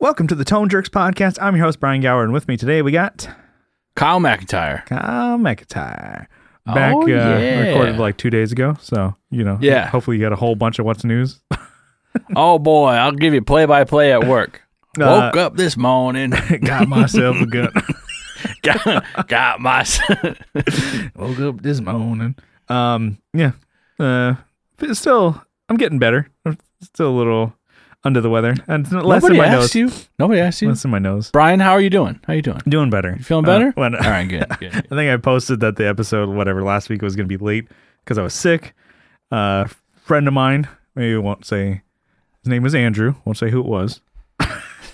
Welcome to the Tone Jerks Podcast. I'm your host, Brian Gower, and with me today we got... Kyle McIntyre. Back, recorded like 2 days ago, so, you know, hopefully you got a whole bunch of what's news. Oh, boy, I'll give you play-by-play at work. Woke up this morning. Got myself a gun. got myself. Woke up this morning. But still, I'm getting better. I'm still a little... under the weather. And less in my nose. Nobody asks you. Less in my nose. Brian, how are you doing? Doing better. You feeling better? All right, good. I think I posted that the episode, whatever, last week was going to be late because I was sick. Friend of mine, maybe I won't say, his name was Andrew. Won't say who it was.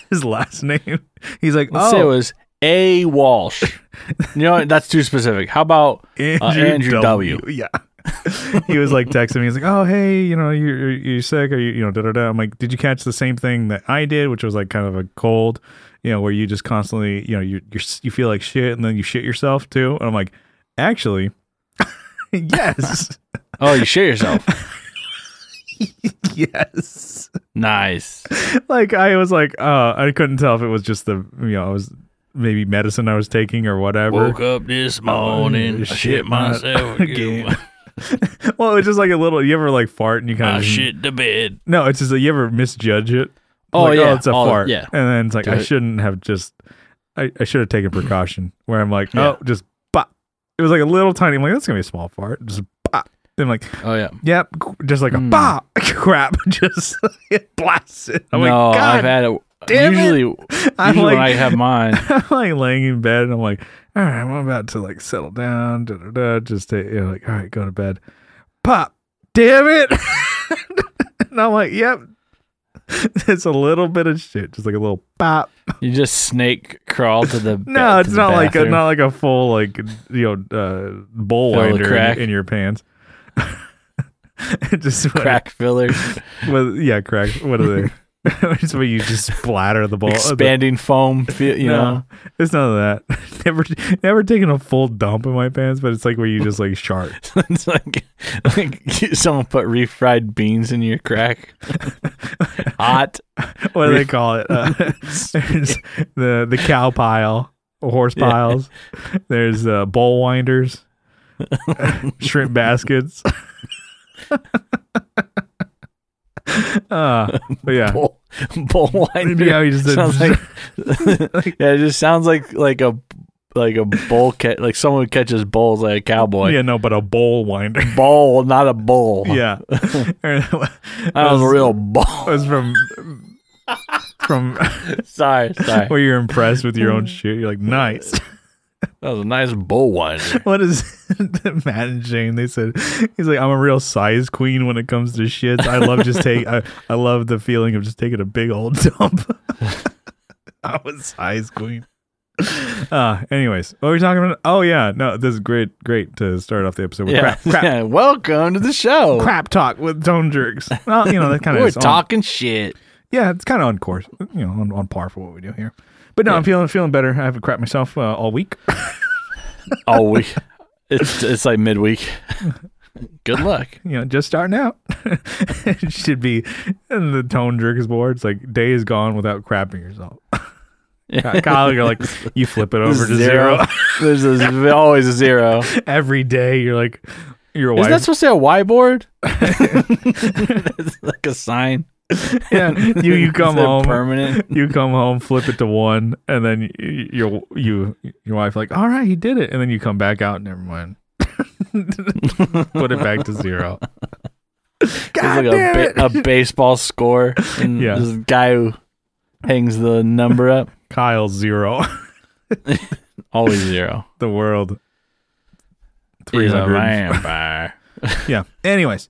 His last name. He's like, let's say it was A. Walsh. You know what? That's too specific. How about Andrew W.? Yeah. He was like texting me. He's like, "Oh, hey, you know, you're sick, or you know, da da da." I'm like, "Did you catch the same thing that I did, which was like kind of a cold, you know, where you just constantly, you know, you feel like shit, and then you shit yourself too?" And I'm like, "Actually, yes." Oh, you shit yourself. Yes. Nice. Like I was like, I couldn't tell if it was just the, you know, I was. Maybe medicine I was taking or whatever. Woke up this morning, shit myself again. Well, it's just like a little. You ever like fart and you kind of shit the bed? No, it's just like you ever misjudge it. Oh like, yeah, oh, it's a fart. Yeah, and then it's like I shouldn't have just. I should have taken precaution. Where I'm like, just pop. It was like a little tiny. I'm like, that's gonna be a small fart. Just pop. I'm like, oh yeah, yep. Just like a pop. Crap. Just it blasts it. I'm like, God. I've had it. Damn usually I'm like, when I have mine, I'm like laying in bed and I'm like, all right, I'm about to like settle down, da, da, da, just to, you know, like, all right, go to bed. Pop, damn it. And I'm like, yep, it's a little bit of shit, just like a little pop. You just snake crawl to the no, it's not bathroom. Like a, not like a full like, you know, bowl winder in your pants. Just crack filler. Yeah, crack. What are they? It's where you just splatter the bowl. Expanding foam, you know. It's none of that. Never taken a full dump in my pants, but it's like where you just like shart. It's like someone put refried beans in your crack. Hot. What do they call it? There's the cow pile, horse piles. Yeah. There's bowl winders, shrimp baskets. But yeah, bowl winder. Yeah, he just sounds like yeah, it just sounds like a bowl catch, like someone who catches bowls like a cowboy. Yeah, no, but a bowl winder. Bowl, not a bowl. Yeah, that was a real bowl. It was from sorry. Where you're impressed with your own shit. You're like, nice. That was a nice bowl winder. What is Matt and Shane? They said, he's like, I'm a real size queen when it comes to shits. I love I love the feeling of just taking a big old dump. I was size queen. Anyways, what were we talking about? Oh yeah, no, this is great to start off the episode with crap. Yeah, welcome to the show. Crap talk with Tone Jerks. Well, you know, that kind of we're talking shit. Yeah, it's kind of on course, you know, on par for what we do here. But no, yeah. I'm feeling better. I haven't crapped myself all week. All week. It's like midweek. Good luck. You know, just starting out. It should be in the Tone Jerks board. It's like day is gone without crapping yourself. Kyle, you're like, you flip it over to zero. There's always a zero. Every day you're like, you're a Y. Isn't that supposed to say a Y board? It's like a sign. Yeah, you come home permanent. You come home, flip it to one, and then your wife like, all right, you did it, and then you come back out, never mind. Put it back to zero. God, it's like a baseball score, and this guy who hangs the number up, Kyle zero, always zero. The world 300 vampire. Yeah. Anyways.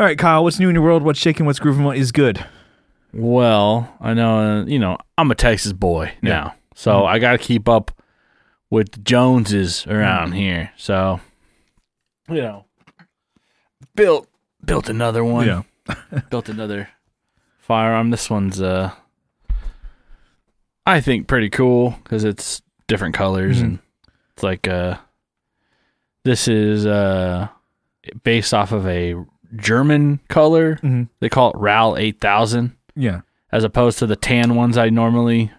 All right, Kyle, what's new in your world? What's shaking? What's grooving? What is good? Well, I know, you know, I'm a Texas boy now, so I got to keep up with the Joneses around here. So, you know, built another one. Yeah. Built another firearm. This one's, I think, pretty cool because it's different colors. Mm-hmm. And it's like, this is based off of a German color. Mm-hmm. They call it RAL 8000. Yeah. as opposed to the tan ones I normally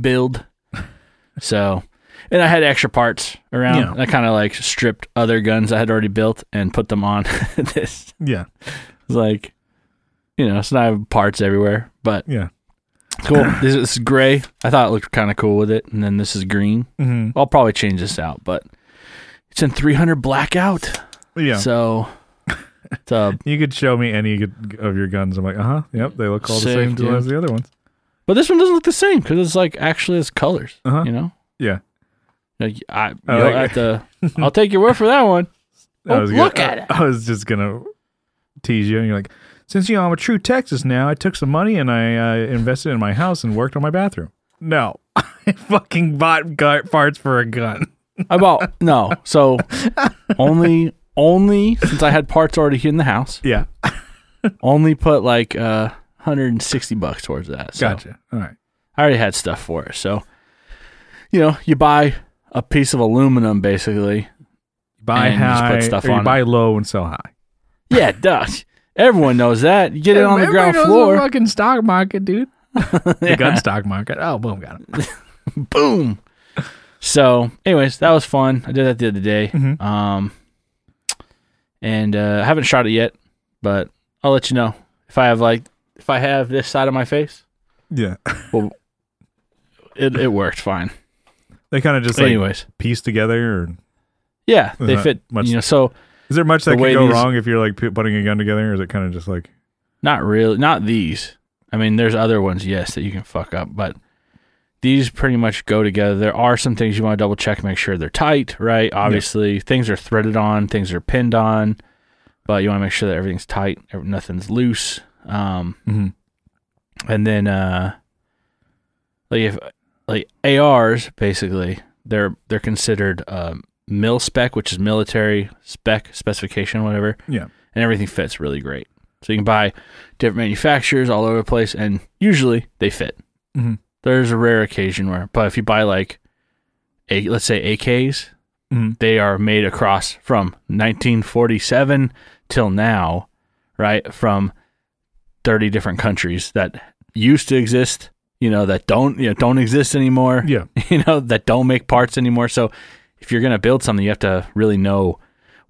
build. So, and I had extra parts around. Yeah. I kind of like stripped other guns I had already built and put them on this. Yeah. It's like, you know, it's not having parts everywhere, but yeah. Cool. This is gray. I thought it looked kind of cool with it. And then this is green. Mm-hmm. I'll probably change this out, but it's in 300 blackout. Yeah. So it's a, you could show me any of your guns. I'm like, uh-huh. Yep. They look all the same as the other ones. But this one doesn't look the same because it's like actually has colors, you know? Yeah. Like, I'll take your word for that one. Look at it. I was just going to tease you. And you're like, since, you know, I'm a true Texas now, I took some money and I invested in my house and worked on my bathroom. No. I fucking bought parts for a gun. So only since I had parts already here in the house. Yeah. Only put like $160 towards that. So gotcha. All right. I already had stuff for it. So, you know, you buy a piece of aluminum basically. Buy high, you just put stuff on. You buy low and sell high. Yeah, duh. Everyone knows that. You get it on the ground floor. The fucking stock market, dude. The gun stock market. Oh, boom, got it. Boom. So, anyways, that was fun. I did that the other day. Mm-hmm. And I haven't shot it yet, but I'll let you know if I have this side of my face. Yeah. Well, it worked fine. They kind of just piece together. Or yeah, they fit. Much, you know, so. Is there much that could go wrong if you're like putting a gun together, or is it kind of just like? Not really. Not these. I mean, there's other ones, yes, that you can fuck up, but these pretty much go together. There are some things you want to double check, make sure they're tight, right? Obviously, things are threaded on, things are pinned on, but you want to make sure that everything's tight, nothing's loose. Mm-hmm. And then, ARs basically, they're considered mil-spec, which is military spec, specification, whatever. Yeah. And everything fits really great. So you can buy different manufacturers all over the place, and usually they fit. Mm-hmm. There's a rare occasion where, but if you buy like, let's say AKs, mm-hmm. they are made across from 1947 till now, right? From 30 different countries that used to exist, you know, that don't exist anymore. Yeah. You know, that don't make parts anymore. So if you're going to build something, you have to really know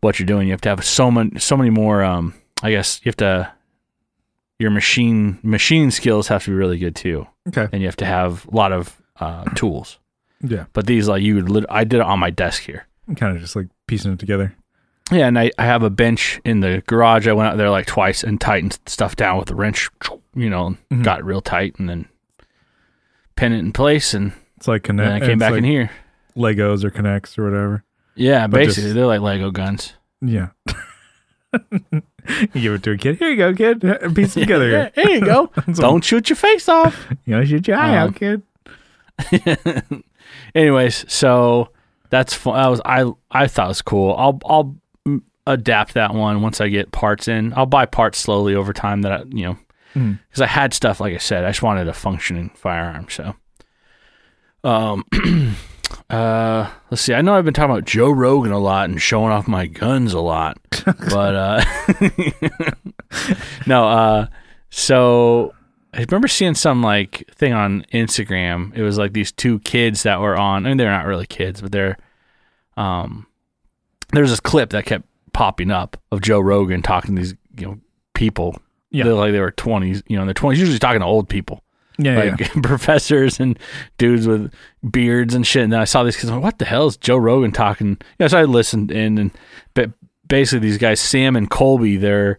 what you're doing. You have to have so many more, I guess you have to, your machine skills have to be really good too. Okay. And you have to have a lot of tools. Yeah. But these, like I did it on my desk here. I'm kind of just like piecing it together. Yeah. And I have a bench in the garage. I went out there like twice and tightened stuff down with a wrench, you know, mm-hmm. got it real tight and then pin it in place. And it's like, and then I came back in here. Legos or Connects or whatever. Yeah, but basically they're like Lego guns. Yeah. You give it to a kid. Here you go, kid. Piece them together. Here. Here you go. Don't shoot your face off. You don't shoot your eye out, kid. Anyways, so that's fun. I thought it was cool. I'll adapt that one once I get parts in. I'll buy parts slowly over time that I, you know, because I had stuff like I said. I just wanted a functioning firearm. So, let's see. I know I've been talking about Joe Rogan a lot and showing off my guns a lot, but no. So I remember seeing some like thing on Instagram. It was like these two kids that were on. I mean, they're not really kids, but they're There's this clip that kept popping up of Joe Rogan talking to these people. Yeah, they're like they were 20s. You know, in their 20s, usually talking to old people. Yeah, professors and dudes with beards and shit. And then I saw these kids, like, what the hell is Joe Rogan talking? You know, so I listened in, but basically these guys, Sam and Colby, they're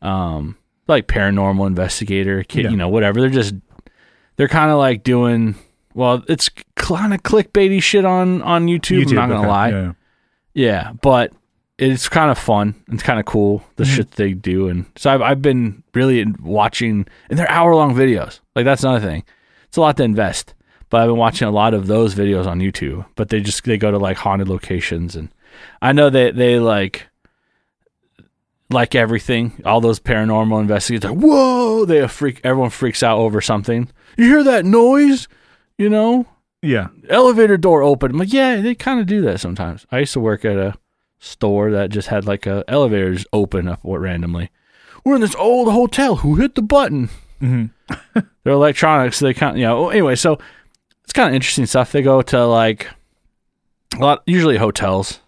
like paranormal investigator, kid, you know, whatever. They're kind of like doing, well, it's kind of clickbaity shit on YouTube. I'm not going to lie. Yeah, but it's kind of fun. It's kind of cool, the shit they do. And so I've been really watching, and they're hour-long videos. Like, that's another thing. It's a lot to invest. But I've been watching a lot of those videos on YouTube. But they go to, like, haunted locations. And I know they like everything. All those paranormal investigators, like, whoa! Everyone freaks out over something. You hear that noise? You know? Yeah. Elevator door open. I'm like, yeah, they kind of do that sometimes. I used to work at a store that just had like a elevators open up randomly. We're in this old hotel. Who hit the button? Mm-hmm. They're electronics. So they can't, you know. Anyway, so it's kind of interesting stuff. They go to like a lot, usually hotels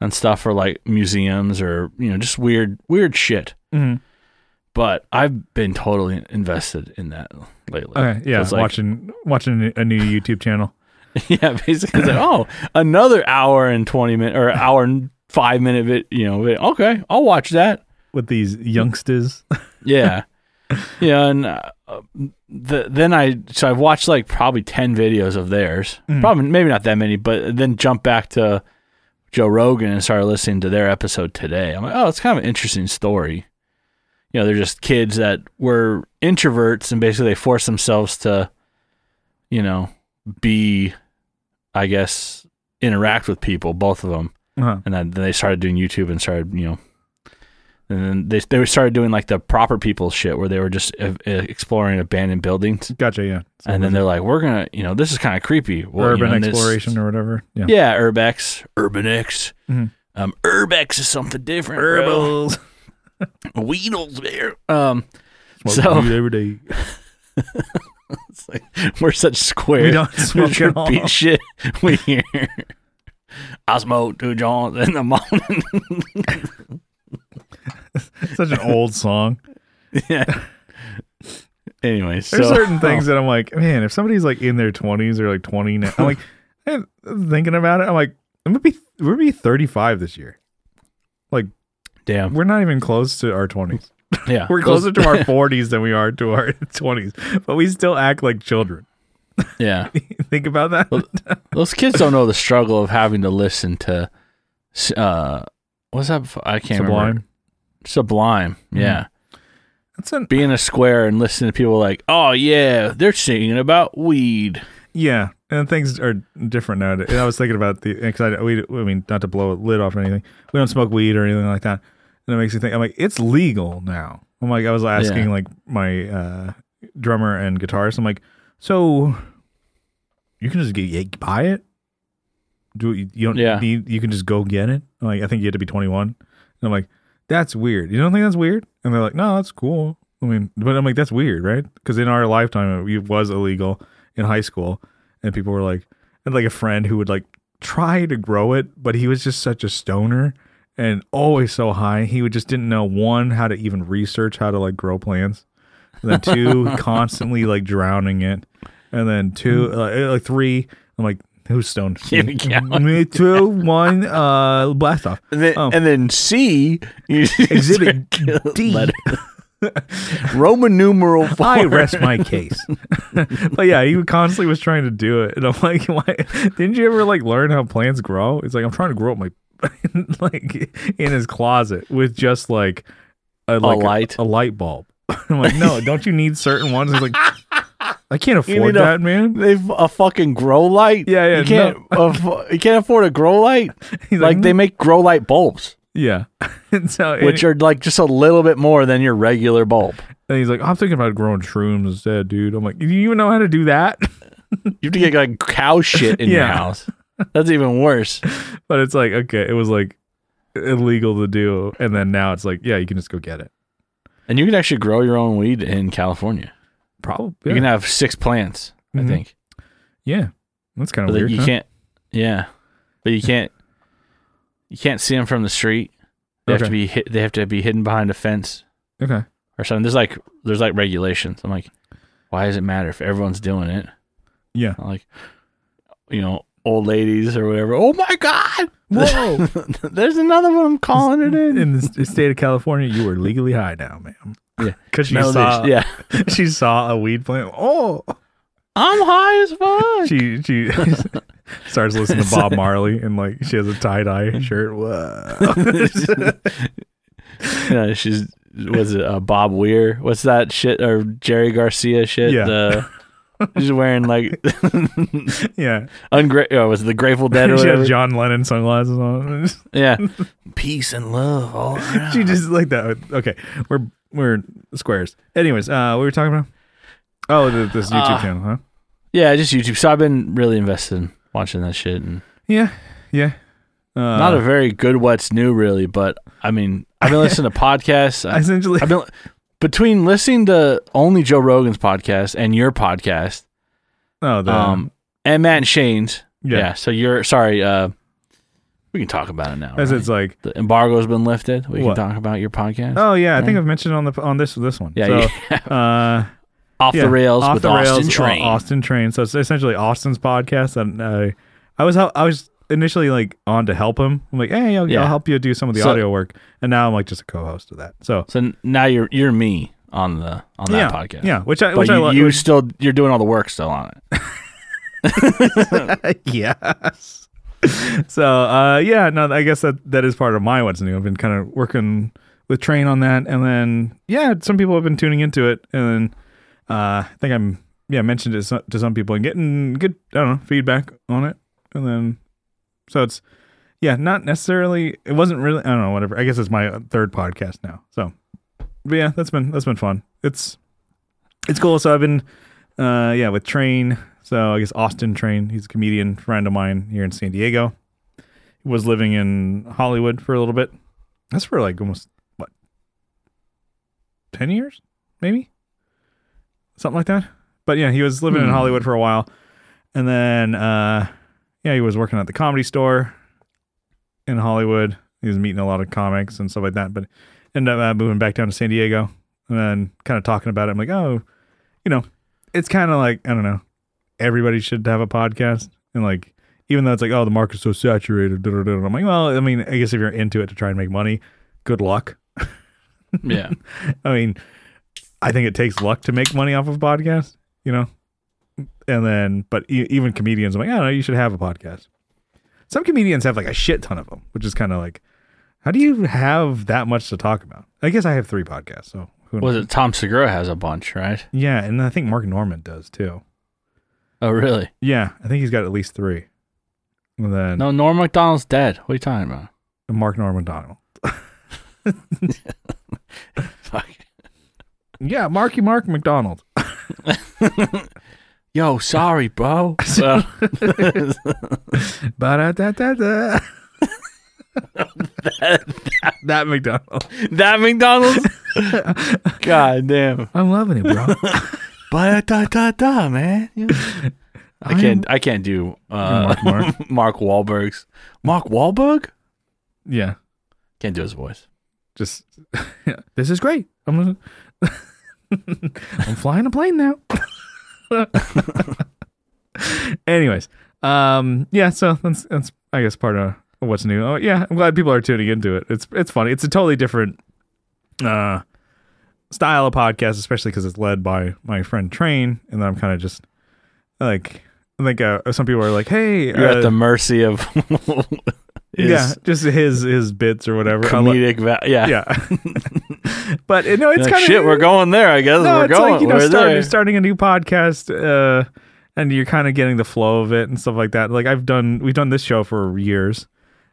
and stuff, or like museums, or you know, just weird shit. Mm-hmm. But I've been totally invested in that lately. Okay, yeah, so it's like, watching a new YouTube channel. Yeah, basically, it's like, oh, another hour and 20 minutes, or hour and 5 minute bit. You know, okay, I'll watch that with these youngsters. Yeah. Yeah, and I've watched like probably 10 videos of theirs. Mm. Probably maybe not that many, but then jump back to Joe Rogan and started listening to their episode today. I'm like, oh, it's kind of an interesting story. You know, they're just kids that were introverts, and basically they forced themselves to, you know, be, I guess, interact with people, both of them. Uh-huh. And then they started doing YouTube and started, you know. And then they started doing like the proper people shit, where they were just exploring abandoned buildings. Gotcha, yeah. So and then they're like, we're going to, you know, this is kind of creepy. Well, urban exploration or whatever. Yeah, urbex. Mm-hmm. Urbex is something different. Herbals. Weedles, man. Smoke weed every day. It's like, we're such squares. We don't smoke at all. Shit we hear. I smoke 2 joints in the morning. Such an old song. Yeah. Anyway, so there's certain things that I'm like, man, if somebody's like in their 20s or like 20 now, I'm like, thinking about it, I'm like, we'll be 35 this year. Like, damn, we're not even close to our 20s. Yeah, we're closer to our 40s than we are to our 20s, but we still act like children. Yeah. Think about that. Well, those kids don't know the struggle of having to listen to what's that? I can't remember. Sublime, yeah. That's being a square and listening to people like, oh yeah, they're singing about weed. Yeah, and things are different nowadays. And I was thinking about not to blow a lid off or anything. We don't smoke weed or anything like that, and it makes you think. I'm like, it's legal now. I'm like, I was asking like my drummer and guitarist. I'm like, so you can just buy it. You don't need? You can just go get it. I'm like, I think you had to be 21. And I'm like, that's weird. You don't think that's weird? And they're like, no, that's cool. I mean, but I'm like, that's weird, right? Because in our lifetime, it was illegal in high school, and people were like, and like a friend who would like try to grow it, but he was just such a stoner and always so high. He would just didn't know, one, how to even research how to like grow plants, and then two, constantly like drowning it, and then three, I'm like, who's stoned? Me too. One, blast off. And then C, exhibit D. Roman numeral 4. I rest my case. But yeah, he constantly was trying to do it. And I'm like, why? Didn't you ever like learn how plants grow? It's like, I'm trying to grow up my, like in his closet with just like a light bulb. I'm like, no, don't you need certain ones? It's like, I can't afford that, man. They've a fucking grow light. Yeah. You can't. No. You can't afford a grow light. Like they make grow light bulbs. Yeah, which are like just a little bit more than your regular bulb. And he's like, I'm thinking about growing shrooms instead, dude. I'm like, do you even know how to do that? You have to get like cow shit in your house. That's even worse. But it's like, okay, it was like illegal to do, and then now it's like, yeah, you can just go get it, and you can actually grow your own weed in California. Probably you can have 6 plants, I think. Yeah, that's kind of weird. You can't see them from the street. They have to be hidden behind a fence. Okay, or something. There's like regulations. I'm like, why does it matter if everyone's doing it? Yeah, I'm like, you know, old ladies or whatever. Oh my god! Whoa! There's another one. I'm calling it in. In the state of California, you are legally high now, ma'am. Yeah, because she saw a weed plant. Oh, I'm high as fuck. She starts listening to Bob Marley, and like she has a tie-dye shirt. Whoa. Yeah, was it Bob Weir? What's that shit? Or Jerry Garcia shit? Yeah. She's wearing like was it the Grateful Dead or whatever? She had John Lennon sunglasses on. Yeah. Peace and love all around. She just like that. Okay. We're squares. Anyways, what were we talking about? Oh, this YouTube channel, huh? Yeah, just YouTube. So I've been really invested in watching that shit. And yeah. Not a very good what's new, really, but I mean, I've been listening to podcasts. Essentially, I've been between listening to only Joe Rogan's podcast and your podcast, and Matt and Shane's, so you're sorry. We can talk about it now. As right? It's like the embargo's been lifted. We can talk about your podcast. Oh yeah, I think I've mentioned on this one. Yeah, so, off the rails with Austin Train. Austin Train. So it's essentially Austin's podcast, and I was initially like on to help him. I'm like, hey, I'll help you do some of the audio work, and now I'm like just a co-host of that. So now you're me on that podcast. Yeah, you're doing all the work still on it. Yes. So, I guess that is part of my what's new. I've been kind of working with Train on that. And then, some people have been tuning into it. And then I think I mentioned it to some people and getting good, feedback on it. And then, so it's, not necessarily, it wasn't really, whatever. I guess it's my third podcast now. So, but that's been fun. It's cool. So I've been, with Train. So I guess Austin Train, he's a comedian friend of mine here in San Diego. He was living in Hollywood for a little bit. That's for like almost, 10 years? Maybe? Something like that. But yeah, he was living in Hollywood for a while. And then, he was working at the Comedy Store in Hollywood. He was meeting a lot of comics and stuff like that. But ended up moving back down to San Diego. And then kind of talking about it. I'm like, it's kind of like, everybody should have a podcast, and like, even though it's like, the market's so saturated, I'm like, I guess if you're into it to try and make money, good luck. Yeah. I think it takes luck to make money off of podcasts, and then, but even comedians, I'm like, you should have a podcast. Some comedians have like a shit ton of them, which is kind of like, how do you have that much to talk about? I guess I have 3 podcasts. So who knows? Tom Segura has a bunch, right? Yeah. And I think Mark Norman does too. Oh, really? Yeah. I think he's got at least 3. And then, no, Norm McDonald's dead. What are you talking about? Mark Norm McDonald. Fuck. Yeah, Mark McDonald. Yo, sorry, bro. That McDonald. That McDonald's? God damn. I'm loving it, bro. Ba-da-da-da-da, man. Yeah. I can't do Mark Wahlberg's. Mark Wahlberg? Yeah. Can't do his voice. Just, this is great. I'm flying a plane now. Anyways. So that's I guess part of what's new. Oh yeah, I'm glad people are tuning into it. It's funny. It's a totally different style of podcast, especially because it's led by my friend Train, and then I'm kind of just like, I think some people are like, "Hey, you're at the mercy of just his bits or whatever." Comedic, yeah. But it's kind of shit. We're going there, I guess. No, like, starting a new podcast, and you're kind of getting the flow of it and stuff like that. Like we've done this show for years,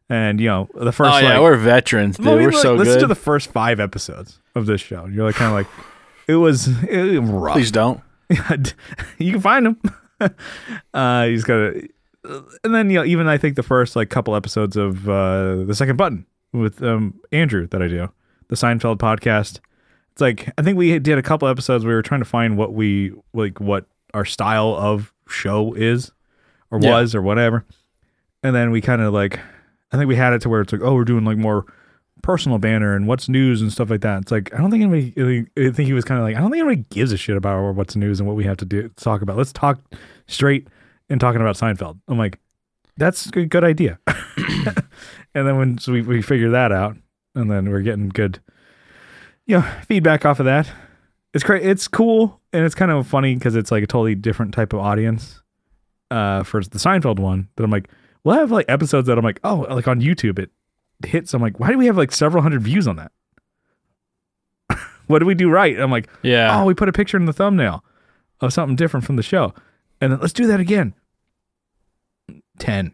and the first. Oh yeah, we're veterans, dude. We're so good. Listen to the first 5 episodes of this show. You're like, kind of like, it was rough. Please don't. You can find them. You just gotta, and then even I think the first like couple episodes of The Second Button with Andrew that I do, the Seinfeld podcast. It's like, I think we did a couple episodes. We were trying to find what we like, what our style of show is, or was, or whatever. And then we kind of like, I think we had it to where it's like, we're doing like more personal banner and what's news and stuff like that. It's like, I think he was kind of like, I don't think anybody gives a shit about what's news and what we have to do talk about. Let's talk straight and talking about Seinfeld. I'm like, that's a good idea. And then we figure that out, and then we're getting good, feedback off of that. It's great. It's cool. And it's kind of funny because it's like a totally different type of audience, for the Seinfeld one, that I'm like, we'll have like episodes that I'm like, like on YouTube, it hits. I'm like, why do we have like several hundred views on that? What do we do right? I'm like, we put a picture in the thumbnail of something different from the show, and then let's do that again. 10.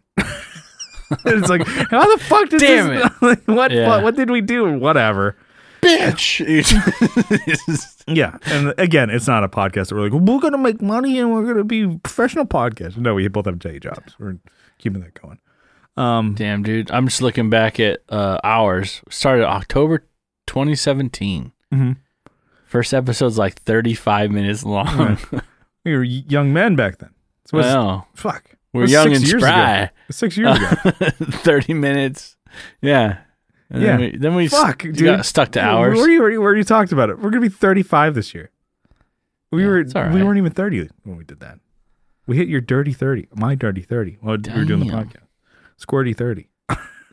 It's like, how the fuck did damn this? It. Like, what did we do? Whatever, bitch. Yeah, and again, it's not a podcast that we're like, we're gonna make money and we're gonna be professional podcast. No, we both have day jobs. We're keeping that going. Damn, dude. I'm just looking back at ours. Started October 2017. Mm-hmm. First episode's like 35 minutes long. Yeah. We were young men back then. So well, fuck. We're young and spry. 6 years ago. 30 minutes. Yeah. And yeah. Then we got stuck to hours. We already talked about it. We're going to be 35 this year. We weren't even 30 when we did that. We hit your dirty 30. My dirty 30. Well, we were doing the podcast. Squirty 30.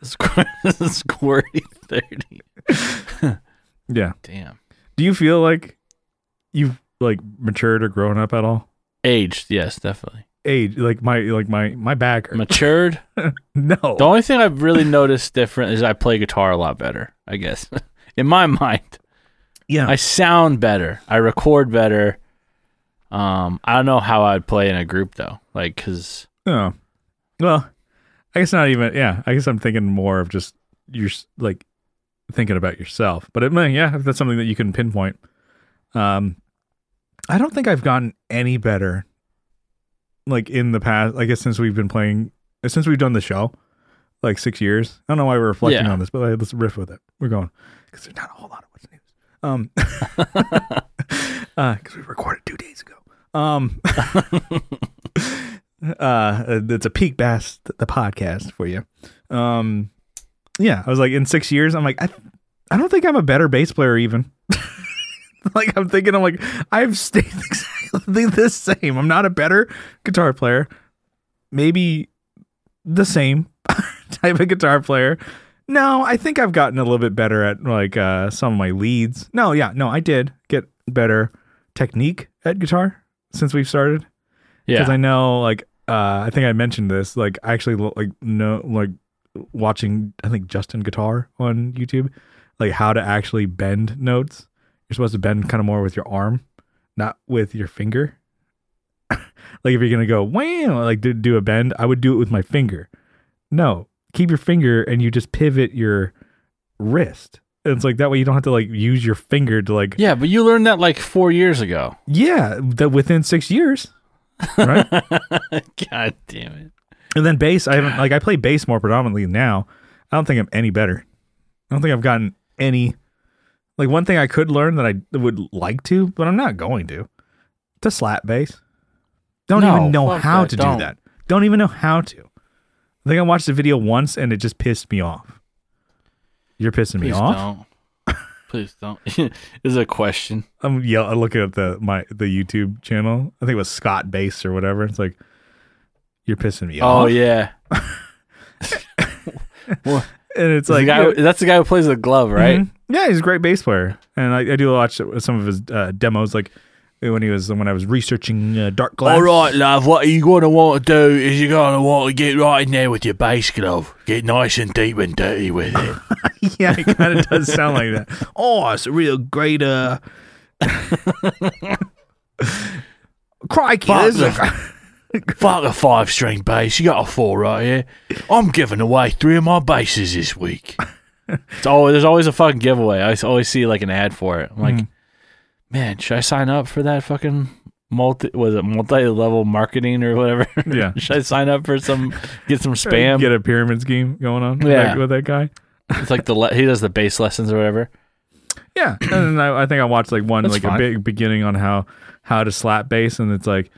Squirty 30. Yeah. Damn. Do you feel like you've like matured or grown up at all? Aged, yes, definitely. Age, like my back hurts. Matured? No. The only thing I've really noticed different is I play guitar a lot better, I guess. In my mind. Yeah. I sound better. I record better. I don't know how I'd play in a group though. Like, cause. Oh. Well, I guess not even, yeah. I guess I'm thinking more of just, you're like thinking about yourself, but it may, yeah, if that's something that you can pinpoint. I don't think I've gotten any better. Like in the past, I guess since we've been playing, since we've done the show, like 6 years. I don't know why we're reflecting on this, but like, let's riff with it. We're going because there's not a whole lot of what's new. Because we recorded 2 days ago. It's a peak bass the podcast for you. Yeah, I was like in 6 years. I'm like, I don't think I'm a better bass player even. Like I'm like I've stayed exactly the same. I'm not a better guitar player. Maybe the same type of guitar player. No, I think I've gotten a little bit better at like some of my leads. No, I did get better technique at guitar since we've started. Yeah, because I know like I think I mentioned this. Like I actually watching I think Justin Guitar on YouTube, like how to actually bend notes. You're supposed to bend kind of more with your arm, not with your finger. Like if you're gonna go wow, like do a bend, I would do it with my finger. No, keep your finger and you just pivot your wrist. And it's like that way you don't have to like use your finger to like. Yeah, but you learned that like 4 years ago. Yeah, that within 6 years, right? God damn it! And then bass, I haven't I play bass more predominantly now. I don't think I'm any better. I don't think I've gotten any. Like one thing I could learn that I would like to, but I'm not going to slap bass. Don't even know how to. I think I watched the video once and it just pissed me off. You're pissing me off? Please don't. This is a question. I'm looking at the YouTube channel. I think it was Scott Bass or whatever. It's like, you're pissing me off. Oh, yeah. Well, and it's like, that's the guy who plays the glove, right? Mm-hmm. Yeah, he's a great bass player, and I do watch some of his demos, like when I was researching Dark Glass. All right, love, what you're going to want to do is you're going to want to get right in there with your bass glove. Get nice and deep and dirty with it. Yeah, it kind of does sound like that. Oh, it's a real great... Crikey, fuck a five-string bass. You got a four right here. I'm giving away three of my basses this week. There's always a fucking giveaway. I always see like an ad for it. I'm like, man, should I sign up for that fucking multi-level marketing or whatever? Yeah. Should I sign up for get some spam? Get a pyramid scheme going on with that guy? It's like he does the bass lessons or whatever. Yeah. And I think I watched like one, a big beginning on how to slap bass. And it's like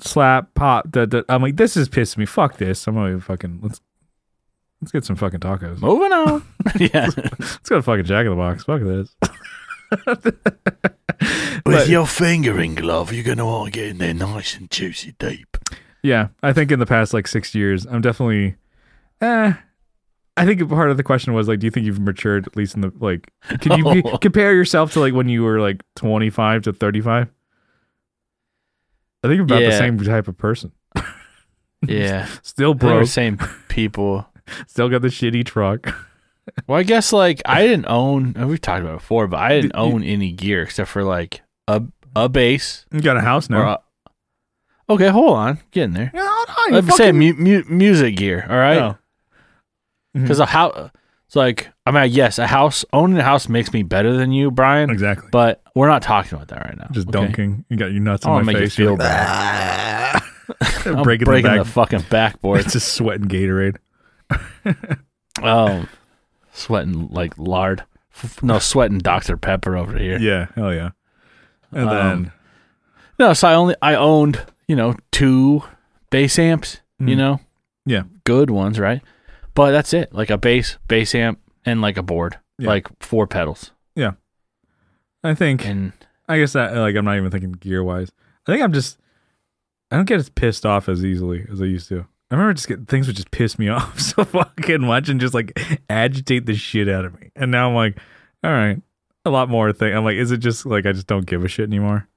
slap, pop. I'm like, this is pissing me. Fuck this. I'm going to fucking, Let's get some fucking tacos. Moving on. Yeah. Let's go to fucking Jack in the Box. Fuck this. With your fingering glove, you're going to want to get in there nice and juicy deep. Yeah. I think in the past like 6 years, I'm definitely, I think part of the question was like, do you think you've matured at least in the, like, can you compare yourself to like when you were like 25 to 35? I think about the same type of person. Yeah. Still broke. Same people. Still got the shitty truck. Well, I guess like I didn't own. We've talked about it before, but I didn't own any gear except for like a bass. You got a house now. Okay, hold on, get in there. Yeah, no, I'm saying music gear. All right, because a house. It's like a house. Owning a house makes me better than you, Brian. Exactly. But we're not talking about that right now. Just dunking. You got your nuts in my face. Feel bad. I'm breaking the fucking backboard. It's just sweating Gatorade. Sweating like lard. No, sweating Dr. Pepper over here. Yeah, hell yeah. And then no, so I owned, you know, 2 bass amps, you know. Yeah. Good ones, right? But that's it. Like a bass amp and like a board. Yeah. Like 4 pedals. Yeah. I think I guess that, like, I'm not even thinking gear wise. I think I don't get as pissed off as easily as I used to. I remember things would just piss me off so fucking much and just like agitate the shit out of me. And now I'm like, all right, a lot more thing. I'm like, is it just like I just don't give a shit anymore?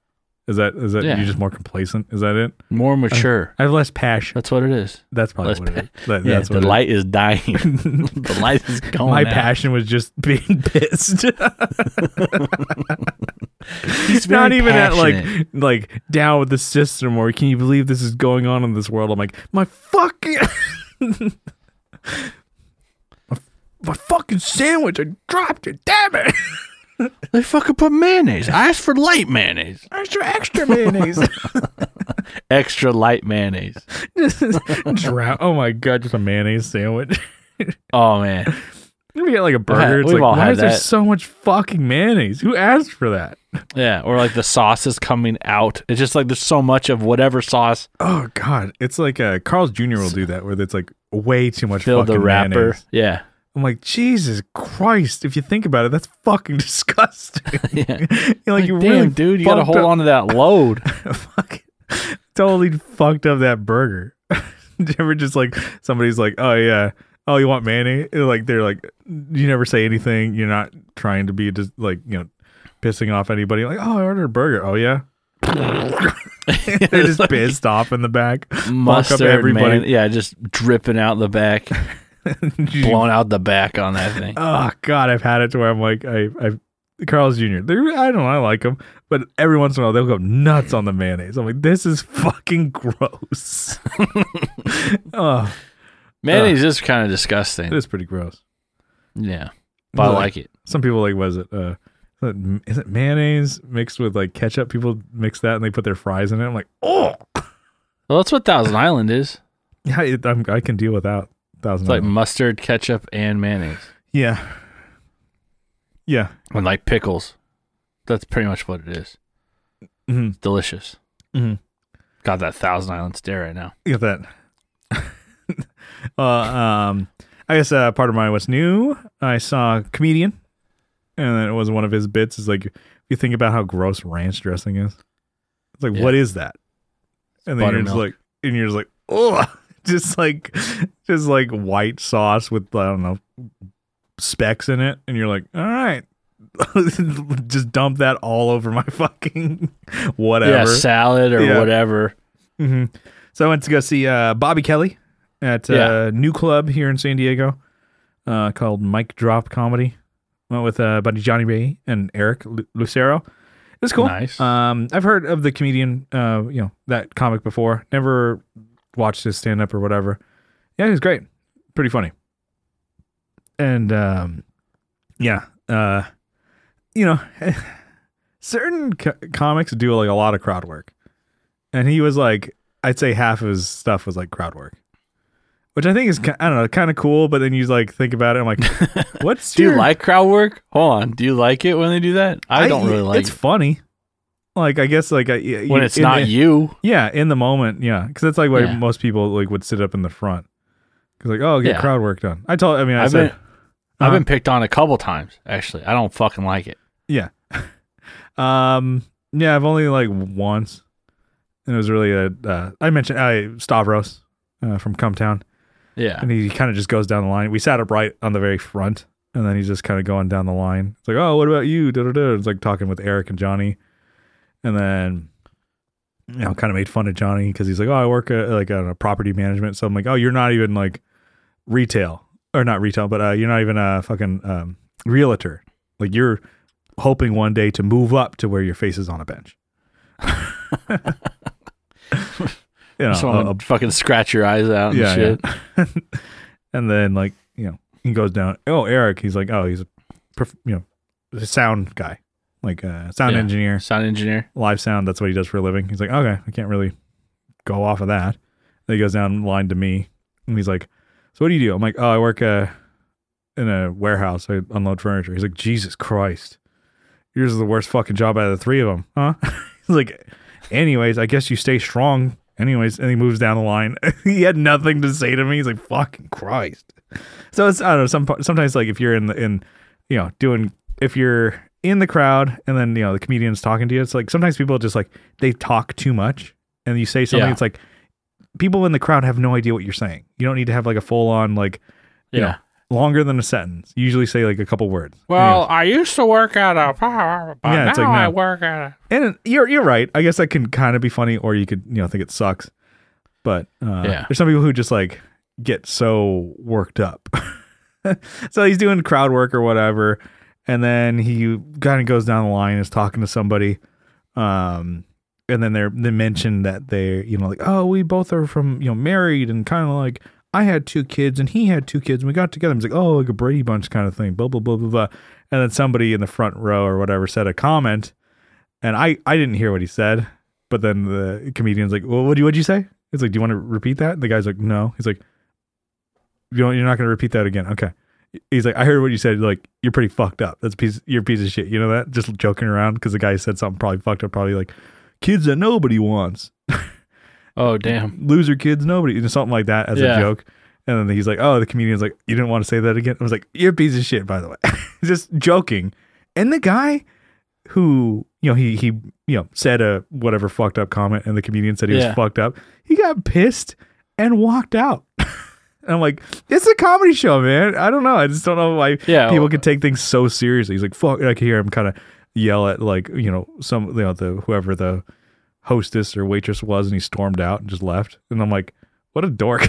Is that yeah. You're just more complacent? Is that it? More mature. I have less passion. That's what it is. That's probably less what it is. Yeah, that's what the light is dying. The light is going out. My passion was just being pissed. He's not even passionate. At like down with the system or can you believe this is going on in this world? I'm like, my fucking my fucking sandwich, I dropped it, damn it. They fucking put mayonnaise. I asked for light mayonnaise. I asked for extra mayonnaise. Extra light mayonnaise. Oh my God, just a mayonnaise sandwich. Oh man. We get like a burger. It's like, why is there so much fucking mayonnaise? Who asked for that? Yeah, or like the sauce is coming out. It's just like there's so much of whatever sauce. Oh God. It's like Carl's Jr. will do that where it's like way too much fucking the wrapper. Mayonnaise. Yeah. I'm like, Jesus Christ, if you think about it, that's fucking disgusting. Yeah. Like, you damn, really dude, you gotta hold on to that load. Totally fucked up that burger. You ever just like, somebody's like, oh yeah, oh, you want mayonnaise? Like, they're like, you never say anything. You're not trying to be just like, you know, pissing off anybody. Like, oh, I ordered a burger. Oh yeah. They're just like, pissed off in the back. Mustard, fuck up everybody. Man. Yeah, just dripping out the back. Blown out the back on that thing. Oh God, I've had it to where I'm like, Carl's Jr. I don't know, I like him, but every once in a while they'll go nuts on the mayonnaise. I'm like, this is fucking gross. Mayonnaise is kind of disgusting. It is pretty gross. Yeah, but I like it. Some people like, was it? Is it mayonnaise mixed with like ketchup? People mix that and they put their fries in it. I'm like, oh. Well, that's what Thousand Island is. Yeah, I can deal with that. It's like mustard, ketchup, and mayonnaise. Yeah. Yeah. And like pickles. That's pretty much what it is. Mm-hmm. It's delicious. Mm-hmm. Got that Thousand Island stare right now. You got that. I guess part of my what's new, I saw a comedian, and it was one of his bits. Is like, if you think about how gross ranch dressing is, it's like, what is that? And then you're just like, oh. Just like white sauce with, I don't know, specks in it. And you're like, all right, just dump that all over my fucking whatever. Yeah, salad or whatever. Mm-hmm. So I went to go see Bobby Kelly at a new club here in San Diego called Mic Drop Comedy. Went with buddy Johnny Ray and Eric Lucero. It was cool. Nice. I've heard of the comedian, that comic before. Never watched his stand-up or whatever. Yeah, he was great. Pretty funny. And, certain comics do, like, a lot of crowd work. And he was, like, I'd say half of his stuff was, like, crowd work. Which I think is, I don't know, kind of cool, but then you, like, think about it, I'm like, what's do you like crowd work? Hold on. Do you like it when they do that? I don't really like it. It's funny. Like, I guess, like... when it's not you. Yeah, in the moment, yeah. Because that's, like, why most people, like, would sit up in the front. Because, like, oh, get crowd work done. I've been picked on a couple times, actually. I don't fucking like it. Yeah. Yeah, I've only, like, once. And it was really I mentioned Stavros from Cumtown. Yeah. And he kind of just goes down the line. We sat up right on the very front. And then he's just kind of going down the line. It's like, oh, what about you? Da-da-da. It's like talking with Eric and Johnny. And then, you know, kind of made fun of Johnny because he's like, oh, I work on a property management. So I'm like, oh, you're not even like you're not even a fucking realtor. Like you're hoping one day to move up to where your face is on a bench. You know, I'll fucking scratch your eyes out and shit. Yeah. And then like, you know, he goes down. Oh, Eric, he's like, oh, he's a sound guy. Like a engineer. Sound engineer. Live sound. That's what he does for a living. He's like, okay, I can't really go off of that. Then he goes down the line to me. And he's like, so what do you do? I'm like, oh, I work in a warehouse. I unload furniture. He's like, Jesus Christ. yours is the worst fucking job out of the three of them, huh? He's like, anyways, I guess you stay strong. Anyways, and he moves down the line. He had nothing to say to me. He's like, fucking Christ. So it's, I don't know, sometimes like if you're if you're in the crowd and then, you know, the comedian's talking to you, it's like sometimes people just like, they talk too much and you say something, it's like people in the crowd have no idea what you're saying. You don't need to have like a full on, like, you know, longer than a sentence. You usually say like a couple words. Well, anyways. I used to work at a bar, but now I work at a... And you're right. I guess that can kind of be funny, or you could, you know, think it sucks. But there's some people who just like get so worked up. So he's doing crowd work or whatever, and then he kind of goes down the line, is talking to somebody, and then they mention that they're, you know, like, oh, we both are from, you know, married, and kind of like, I had two kids and he had two kids and we got together. I was like, oh, like a Brady Bunch kind of thing, blah, blah, blah, blah, blah. And then somebody in the front row or whatever said a comment, and I didn't hear what he said, but then the comedian's like, well, what'd you say? It's like, do you want to repeat that? And the guy's like, no. He's like, you're not going to repeat that again. Okay. He's like, I heard what you said. Like, you're pretty fucked up. You're a piece of shit. You know that? Just joking around because the guy said something probably fucked up, probably like kids that nobody wants. Oh, damn. Loser kids, nobody. Something like that as a joke. And then he's like, oh, the comedian's like, you didn't want to say that again? I was like, you're a piece of shit, by the way. Just joking. And the guy who, you know, he you know, said a whatever fucked up comment and the comedian said he was fucked up, he got pissed and walked out. And I'm like, it's a comedy show, man. I don't know. I just don't know why people can take things so seriously. He's like, fuck. I can hear him kind of yell at, like, you know, some, you know, whoever the hostess or waitress was, and he stormed out and just left. And I'm like, what a dork.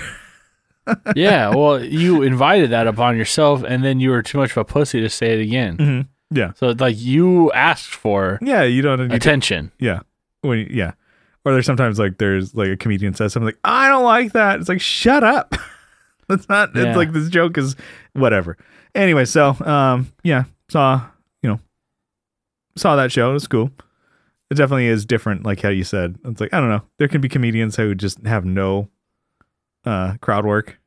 Yeah, well, you invited that upon yourself, and then you were too much of a pussy to say it again. Mm-hmm. Yeah, so like you asked for you don't need attention. Or there's sometimes like there's like a comedian says something like, I don't like that. It's like, shut up. That's not it's like this joke is whatever. Anyway, so saw that show. It was cool. It definitely is different, like how you said. It's like, I don't know. There can be comedians who just have no crowd work,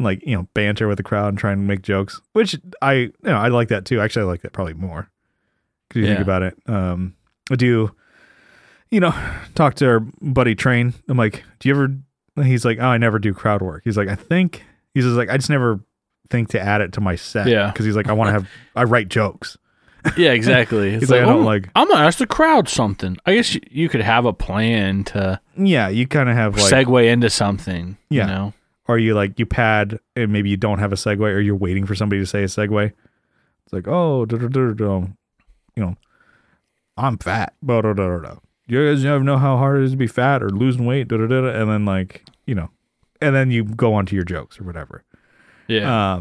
like, you know, banter with the crowd and try and make jokes, which I like that too. Actually, I like that probably more. Because you think about it, I do, you know, talk to our buddy Train. I'm like, do you ever? He's like, oh, I never do crowd work. He's like, he's just like, I just never think to add it to my set. Yeah, because he's like, I write jokes. Yeah, exactly. It's like, I'm gonna ask the crowd something. I guess you could have a plan to you kind of have like segue into something. Yeah, you know? Or you like you pad and maybe you don't have a segue, or you're waiting for somebody to say a segue. It's like, oh, you know, I'm fat. You guys never know how hard it is to be fat or losing weight. And then like, you know, and then you go on to your jokes or whatever. Yeah.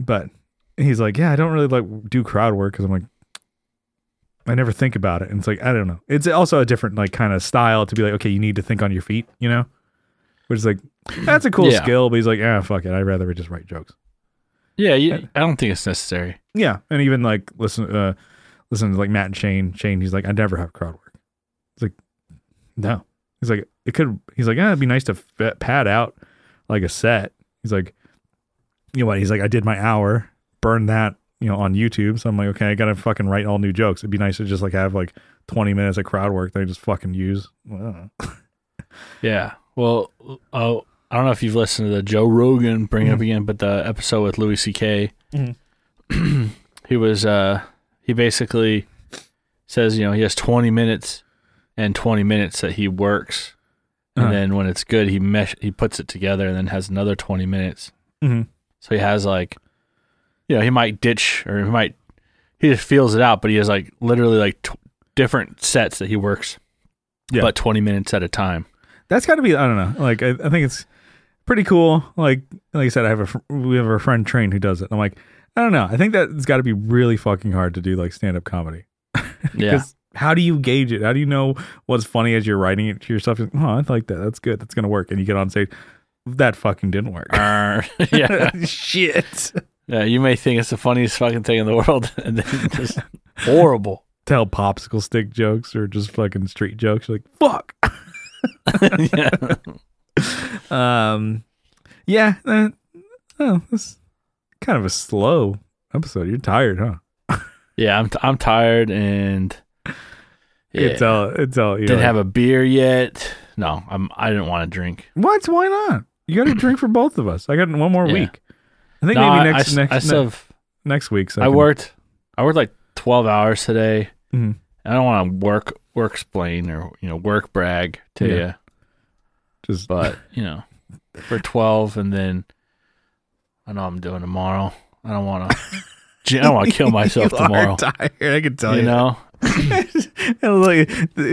But he's like, yeah, I don't really like do crowd work because I'm like, I never think about it. And it's like, I don't know. It's also a different like kind of style to be like, okay, you need to think on your feet, you know? Which is like, that's a cool skill, but he's like, yeah, fuck it. I'd rather just write jokes. Yeah, I don't think it's necessary. Yeah. And even like listen to like Matt and Shane. Shane, he's like, I never have crowd work. It's like, no. He's like, it'd be nice to pad out like a set. He's like, you know what? He's like, I did my hour, burn that, you know, on YouTube. So I'm like, okay, I gotta fucking write all new jokes. It'd be nice to just like have like 20 minutes of crowd work that I just fucking use. Yeah. Well, I don't know if you've listened to the Joe Rogan up again, but the episode with Louis C.K. Mm-hmm. He was, he basically says, you know, he has 20 minutes and 20 minutes that he works. And then when it's good, he puts it together and then has another 20 minutes. Mm-hmm. So he has like, you know, he might ditch or he just feels it out, but he has like literally like different sets that he works, but 20 minutes at a time. That's got to be, I don't know. Like, I think it's pretty cool. Like I said, we have a friend Train who does it. I'm like, I don't know. I think that it's got to be really fucking hard to do like stand-up comedy. Yeah. How do you gauge it? How do you know what's funny as you're writing it to yourself? Like, oh, I like that. That's good. That's going to work. And you get on stage. That fucking didn't work. Yeah. Shit. Yeah, you may think it's the funniest fucking thing in the world, and then just horrible. Tell popsicle stick jokes or just fucking street jokes. You're like, fuck. Yeah. That's kind of a slow episode. You're tired, huh? Yeah, I'm tired and yeah. It's all. You didn't have a beer yet. No, I didn't want to drink. What? Why not? You got to drink for both of us. I got one more week. I think maybe next week. So I worked like 12 hours today. Mm-hmm. I don't want to work-splain or work brag to you. But for 12, and then I know I'm doing tomorrow. I don't want to kill myself tomorrow. Tired, I can tell you. Like,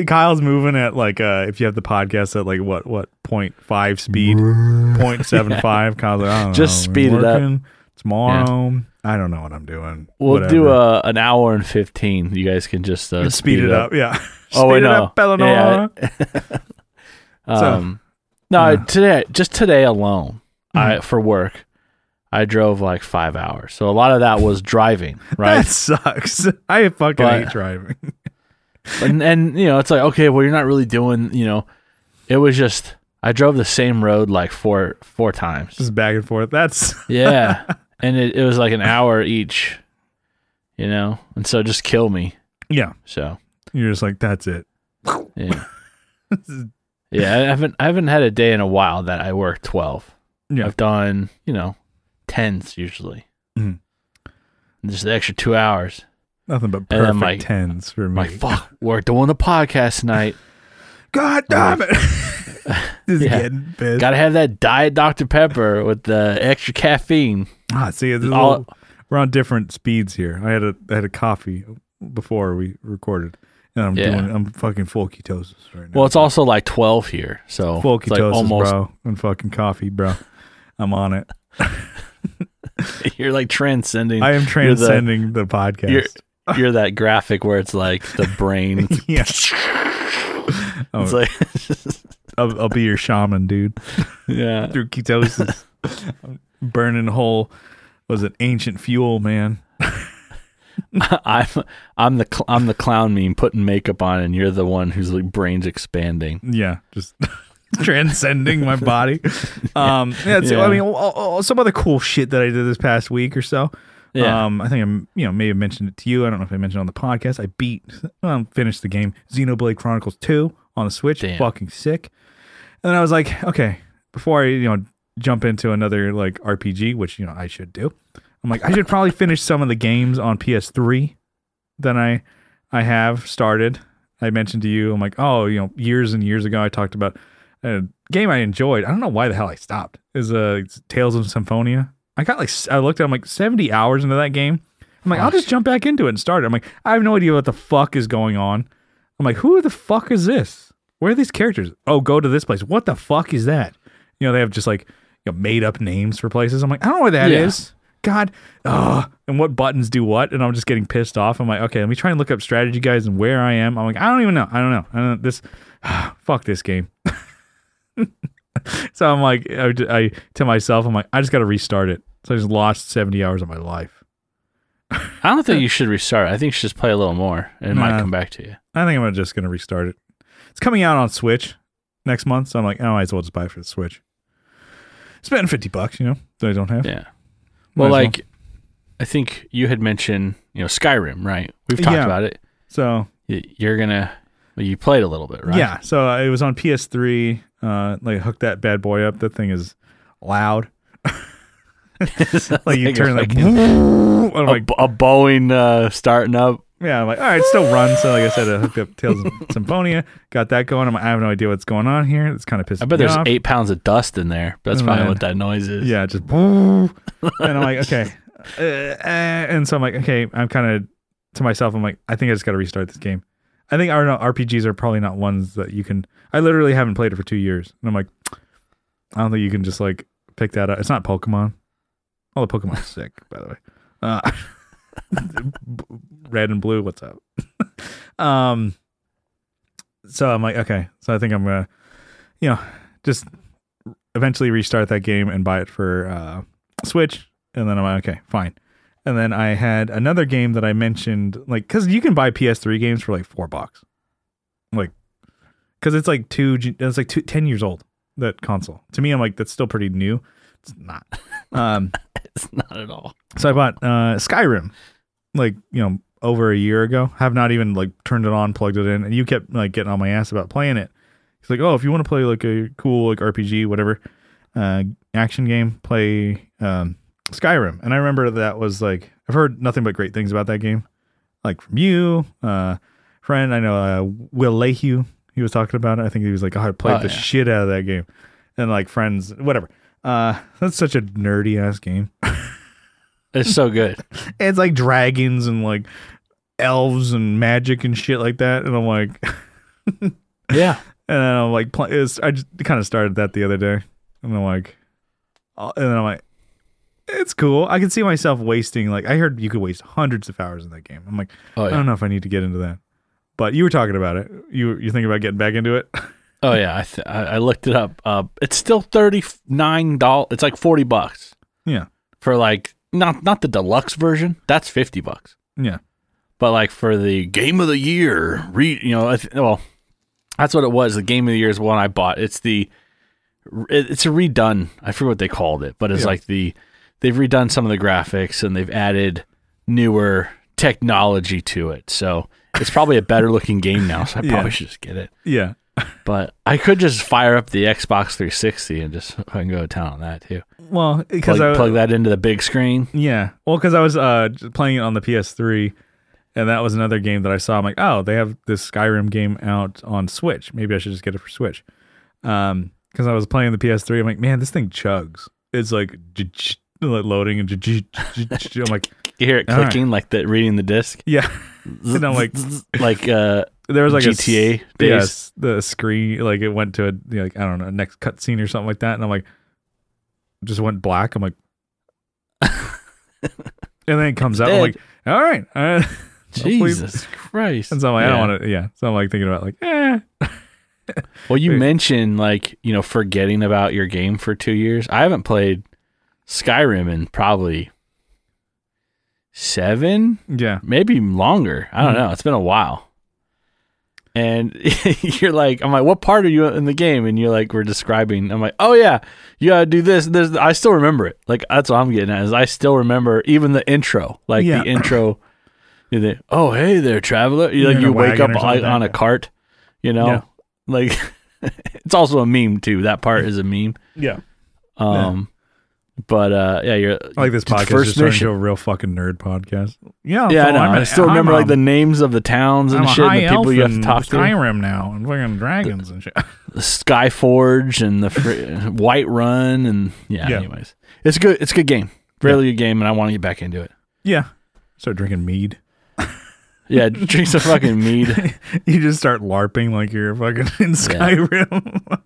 Kyle's moving at like if you have the podcast at like what 0.5 speed, 0.75. Kyle's like, I don't know. Just speed it up tomorrow. Yeah. I don't know what I'm doing. We'll do an hour and 15. You guys can just speed it up. Yeah. Oh, I know. Eleanor. Yeah. Today alone, for work, I drove like 5 hours. So a lot of that was driving, right? That sucks. I fucking hate driving. and it's like, okay, well, you're not really doing, it was just, I drove the same road like four times. Just back and forth. That's. Yeah. And it was like an hour each, and so it just killed me. Yeah. So. You're just like, that's it. Yeah. Yeah, I haven't had a day in a while that I work 12. Yeah. I've done, 10s usually. Mm-hmm. And just the extra 2 hours. Nothing but perfect 10s for me. Like, fuck, we're doing the podcast tonight. God damn it. Just getting pissed. Gotta have that Diet Dr. Pepper with the extra caffeine. See, we're on different speeds here. I had a coffee before we recorded. And I'm fucking full ketosis right now. Well, it's also like 12 here, so full ketosis, like almost, bro, and fucking coffee, bro. I'm on it. You're like transcending. I am transcending the podcast. You're that graphic where it's like the brain. Yeah. It's like I'll be your shaman, dude. Yeah, through ketosis, burning whole. Was it ancient fuel, man? I'm the clown meme putting makeup on, and you're the one who's like brains expanding. Yeah, just transcending my body. Some other cool shit that I did this past week or so. Yeah. I think I may have mentioned it to you. I don't know if I mentioned it on the podcast. I finished the game Xenoblade Chronicles 2 on the Switch. Damn. Fucking sick. And then I was like, okay, before I jump into another like RPG, which I should do. I'm like, I should probably finish some of the games on PS3 that I have started. I mentioned to you, I'm like, years and years ago, I talked about a game I enjoyed. I don't know why the hell I stopped. It's Tales of Symphonia. I looked at it, I'm like 70 hours into that game. I'm like, I'll just jump back into it and start it. I'm like, I have no idea what the fuck is going on. I'm like, who the fuck is this? Where are these characters? Oh, go to this place. What the fuck is that? They have just like made up names for places. I'm like, I don't know what that is. God, and what buttons do what? And I'm just getting pissed off. I'm like, okay, let me try and look up strategy guides and where I am. I'm like, I don't know. This, fuck this game. So I'm like, I to myself, I'm like, I just got to restart it. So I just lost 70 hours of my life. I don't think you should restart it. I think you should just play a little more and it might come back to you. I think I'm just going to restart it. It's coming out on Switch next month. So I'm like, I might as well just buy it for the Switch. Spend $50, that I don't have. Yeah. Well, like, I think you had mentioned, Skyrim, right? We've talked about it. So you played a little bit, right? Yeah. So it was on PS3. Hook that bad boy up. That thing is loud. Like you turn a Boeing starting up. Yeah. I'm like, all right, still run. So like I said, I hooked up Tales of Symphonia. Got that going. I'm like, I have no idea what's going on here. It's kind of pissing me off. I bet there's 8 pounds of dust in there. That's probably what that noise is. Yeah, just and I'm like, okay. And so I'm like, okay, I'm kind of to myself. I'm like, I think I just got to restart this game. I think RPGs are probably not ones that you can. I literally haven't played it for 2 years. And I'm like, I don't think you can just like pick that up. It's not Pokemon. All the Pokemon are sick, by the way. Red and blue, what's up? So I'm like, okay. So I think I'm gonna, just eventually restart that game and buy it for Switch. And then I'm like, okay, fine. And then I had another game that I mentioned, like, because you can buy PS3 games for like $4, like, because it's like 10 years old, that console. To me, I'm like, that's still pretty new. It's not. It's not at all. So I bought Skyrim, like over a year ago. I have not even like turned it on, plugged it in, and you kept like getting on my ass about playing it. It's like, oh, if you want to play like a cool like RPG, whatever, action game, play Skyrim. And I remember that was like, I've heard nothing but great things about that game, like from you, friend. I know Will Leahy, he was talking about it. I think he was like, oh, I played the shit out of that game, and like friends, whatever. That's such a nerdy ass game. It's so good. It's like dragons and like elves and magic and shit like that. And I'm like, yeah. And I'm like, I just kind of started that the other day. And I'm like, it's cool. I can see myself wasting, like, I heard you could waste hundreds of hours in that game. I'm like, I don't know if I need to get into that. But you were talking about it. You thinking about getting back into it? Oh, yeah. I looked it up. It's still $39. It's like $40. Yeah. For like, Not the deluxe version. That's $50. Yeah, but like for the game of the year, that's what it was. The game of the year is one I bought. It's a redone. I forget what they called it, but it's like they've redone some of the graphics and they've added newer technology to it. So it's probably a better looking game now. So I probably should just get it. Yeah, but I could just fire up the Xbox 360 and just I can go to town on that too. Well, because I plug that into the big screen. Yeah. Well, because I was playing it on the PS3, and that was another game that I saw. I'm like, oh, they have this Skyrim game out on Switch. Maybe I should just get it for Switch. Because I was playing the PS3, I'm like, man, this thing chugs. It's like loading and I'm like, you hear it clicking like that, reading the disc. Yeah. And I'm like there was like GTA. Yes, the screen like it went to a like I don't know next cutscene or something like that, and I'm like. Just went black. I'm like, and then it comes out. I'm like, all right, Jesus Christ. And so I'm like, I don't want to. Yeah. So I'm like thinking about like, Well, you mentioned like forgetting about your game for 2 years. I haven't played Skyrim in probably 7. Yeah, maybe longer. I don't know. It's been a while. And I'm like, what part are you in the game? And you're like, we're describing. I'm like, oh yeah, you gotta do this. I still remember it. Like that's what I'm getting at is I still remember even the intro, the intro. Oh hey there, traveler. You wake up on a cart. It's also a meme too. That part is a meme. Yeah. But you're like this podcast is turning into a real fucking nerd podcast. Yeah, so I still remember like the names of the towns and shit, and the people you have to talk to. Skyrim now, and fucking dragons and shit. The Skyforge and the Whiterun and Anyways, it's good. It's a good game, really good game, and I want to get back into it. Yeah, start drinking mead. Yeah, drink some fucking mead. You just start LARPing like you're fucking in Skyrim.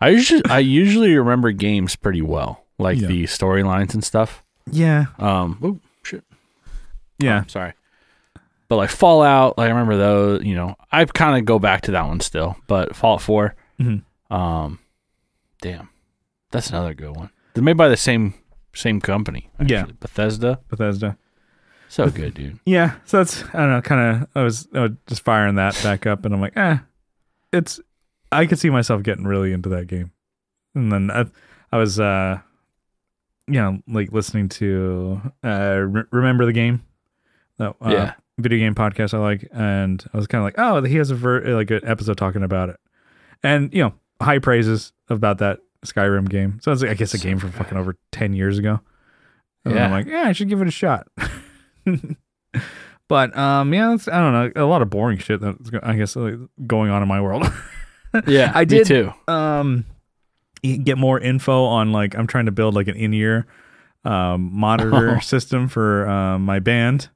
I usually remember games pretty well. Like the storylines and stuff. Yeah. Oh shit. Yeah. I'm sorry. But like Fallout, I remember those. I kind of go back to that one still. But Fallout 4. Mm-hmm. Damn, that's another good one. They're made by the same company. Actually. Yeah. Bethesda. So good, dude. Yeah. So that's I don't know. Kind of I was just firing that back up, and I'm like, I could see myself getting really into that game, and then I was listening to Remember the Game, that video game podcast I like, and I was kind of like, oh, he has an episode talking about it, and high praises about that Skyrim game. So it's like, I guess a game from fucking over 10 years ago. And I'm like, I should give it a shot. But I don't know, a lot of boring shit that's I guess going on in my world. Yeah, I did me too. Get more info on like I'm trying to build like an in-ear monitor system for my band,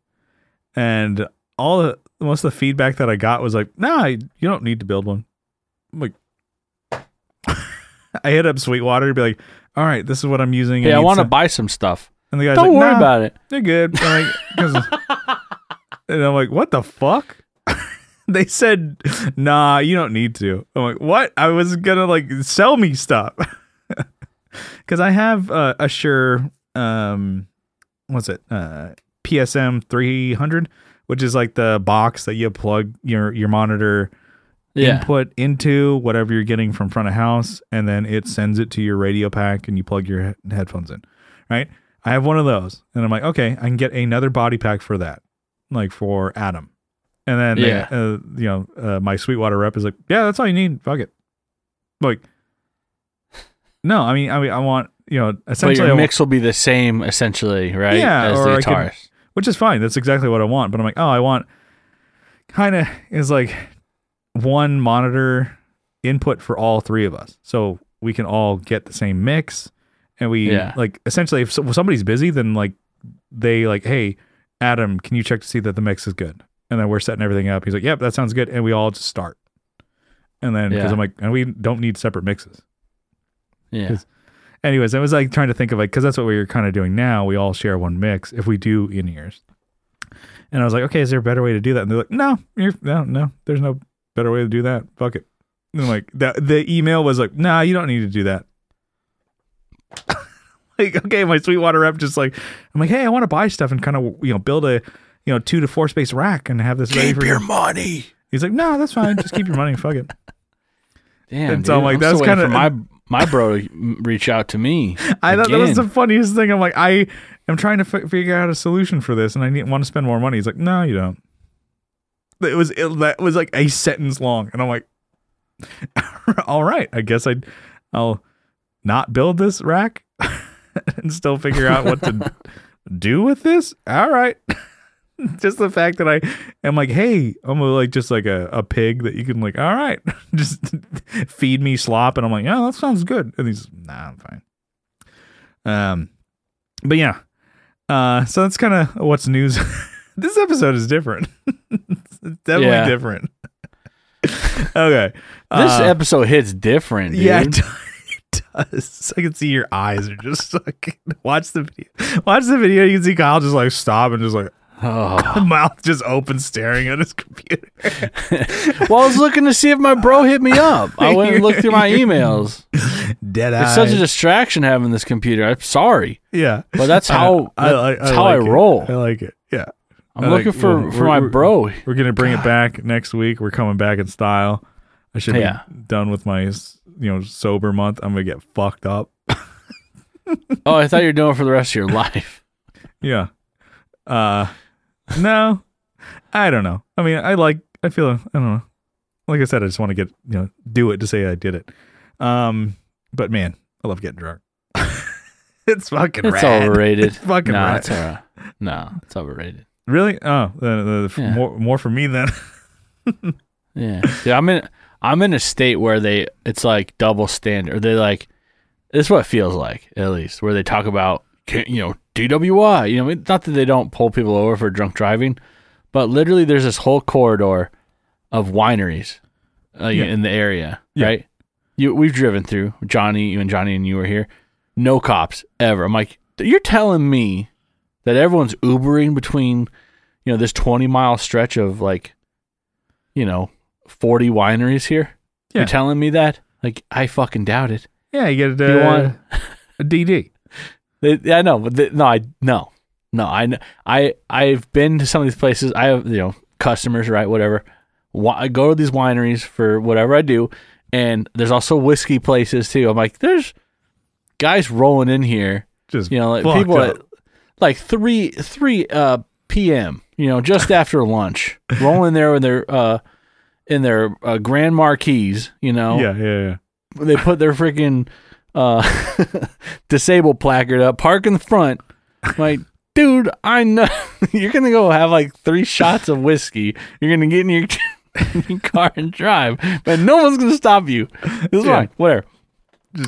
and most of the feedback that I got was like, nah, you don't need to build one. I'm like, I hit up Sweetwater to be like, all right, this is what I'm using. Yeah, I want to buy some stuff, and the guy's don't like, worry about it. They're good. And, and I'm like, what the fuck? They said, nah, you don't need to. I'm like, what? I was going to like sell me stuff. Because I have a Shure, PSM 300, which is like the box that you plug your monitor input into, whatever you're getting from front of house. And then it sends it to your radio pack and you plug your headphones in. Right? I have one of those. And I'm like, okay, I can get another body pack for that. like for Adam. And then, my Sweetwater rep is like, yeah, that's all you need. Fuck it. Like, no, I mean, I want, essentially. But your mix will be the same, essentially, right? Yeah. As the guitarist. Which is fine. That's exactly what I want. But I'm like, oh, I want kind of is like one monitor input for all three of us. So we can all get the same mix. And we like, essentially, if somebody's busy, then like they like, hey, Adam, can you check to see that the mix is good? And then we're setting everything up. He's like, yep, that sounds good. And we all just start. And then, because I'm like, and we don't need separate mixes. Yeah. Anyways, I was like trying to think of like, because that's what we're kind of doing now. We all share one mix if we do in-ears. And I was like, okay, is there a better way to do that? And they're like, no, there's no better way to do that. Fuck it. And I'm like, the email was like, nah, you don't need to do that. Like, okay, my Sweetwater rep just like, I'm like, hey, I want to buy stuff and kind of, build a, 2 to 4 space rack and have this ready for your money. He's like, no, that's fine. Just keep your money. Fuck it. Damn. And so dude, I'm like, that's kind of my bro reach out to me. I thought that was the funniest thing. I'm like, I am trying to figure out a solution for this, and I want to spend more money. He's like, no, you don't. That was like a sentence long, and I'm like, all right, I guess I'll not build this rack and still figure out what to do with this. All right. Just the fact that I am like, hey, I'm like just like a pig that you can like, all right, just feed me slop. And I'm like, yeah, that sounds good. And he's nah, I'm fine. But yeah. So that's kind of what's news. This episode is different. It's definitely different. Okay. This episode hits different, dude. Yeah, it does. I can see your eyes are just like, watch the video. Watch the video. You can see Kyle just like stop and just like, oh. Mouth just open, staring at his computer. Well, I was looking to see if my bro hit me up. I went and looked through my emails. Dead eye. It's such a distraction having this computer. I'm sorry. Yeah, but that's how I roll. I like it. Yeah, I'm looking for my bro. We're gonna bring it back next week. We're coming back in style. I should be done with my sober month. I'm gonna get fucked up. Oh, I thought you were doing it for the rest of your life. Yeah. No, I don't know. I mean, I don't know. Like I said, I just want to get, do it to say I did it. But man, I love getting drunk. It's fucking rad. Overrated. It's fucking rad. It's overrated. Really? Oh, more for me then. Yeah. Yeah. I'm in a state where it's like double standard. They like, it's what it feels like at least where they talk about, DWI, not that they don't pull people over for drunk driving, but literally there's this whole corridor of wineries in the area, right? We've driven through. Johnny and you were here. No cops ever. I'm like, you're telling me that everyone's Ubering between, this 20-mile stretch of like, 40 wineries here? Yeah. You're telling me that? Like, I fucking doubt it. Yeah, you get a DD. I know, but I've been to some of these places. I have, customers, right? Whatever. I go to these wineries for whatever I do, and there's also whiskey places too. I'm like, there's guys rolling in here, just like people up at like three p.m. Just after lunch, rolling there with their in their Grand Marquis. Yeah. They put their freaking. Disabled placard up, park in the front. I'm like, dude, I know you're gonna go have like 3 shots of whiskey. You're gonna get in your car and drive, but no one's gonna stop you. This is fine, whatever.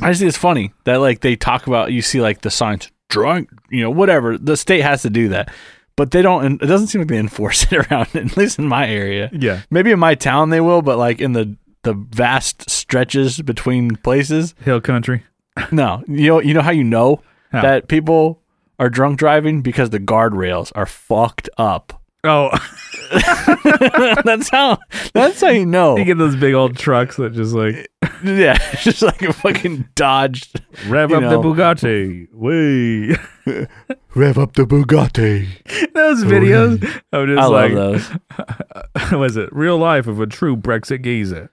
I just think it's funny that like they talk about, you see like the signs drunk, whatever. The state has to do that, but they don't. And it doesn't seem like they enforce it around. At least in my area, yeah. Maybe in my town they will, but like in the vast stretches between places, hill country. No, you know how how that people are drunk driving because the guardrails are fucked up. Oh, that's how you know. You get those big old trucks that just like just like a fucking Dodge. Rev up the Bugatti, way. Rev up the Bugatti. Those videos, I'm just I love those. Was it real life of a true Brexit geezer?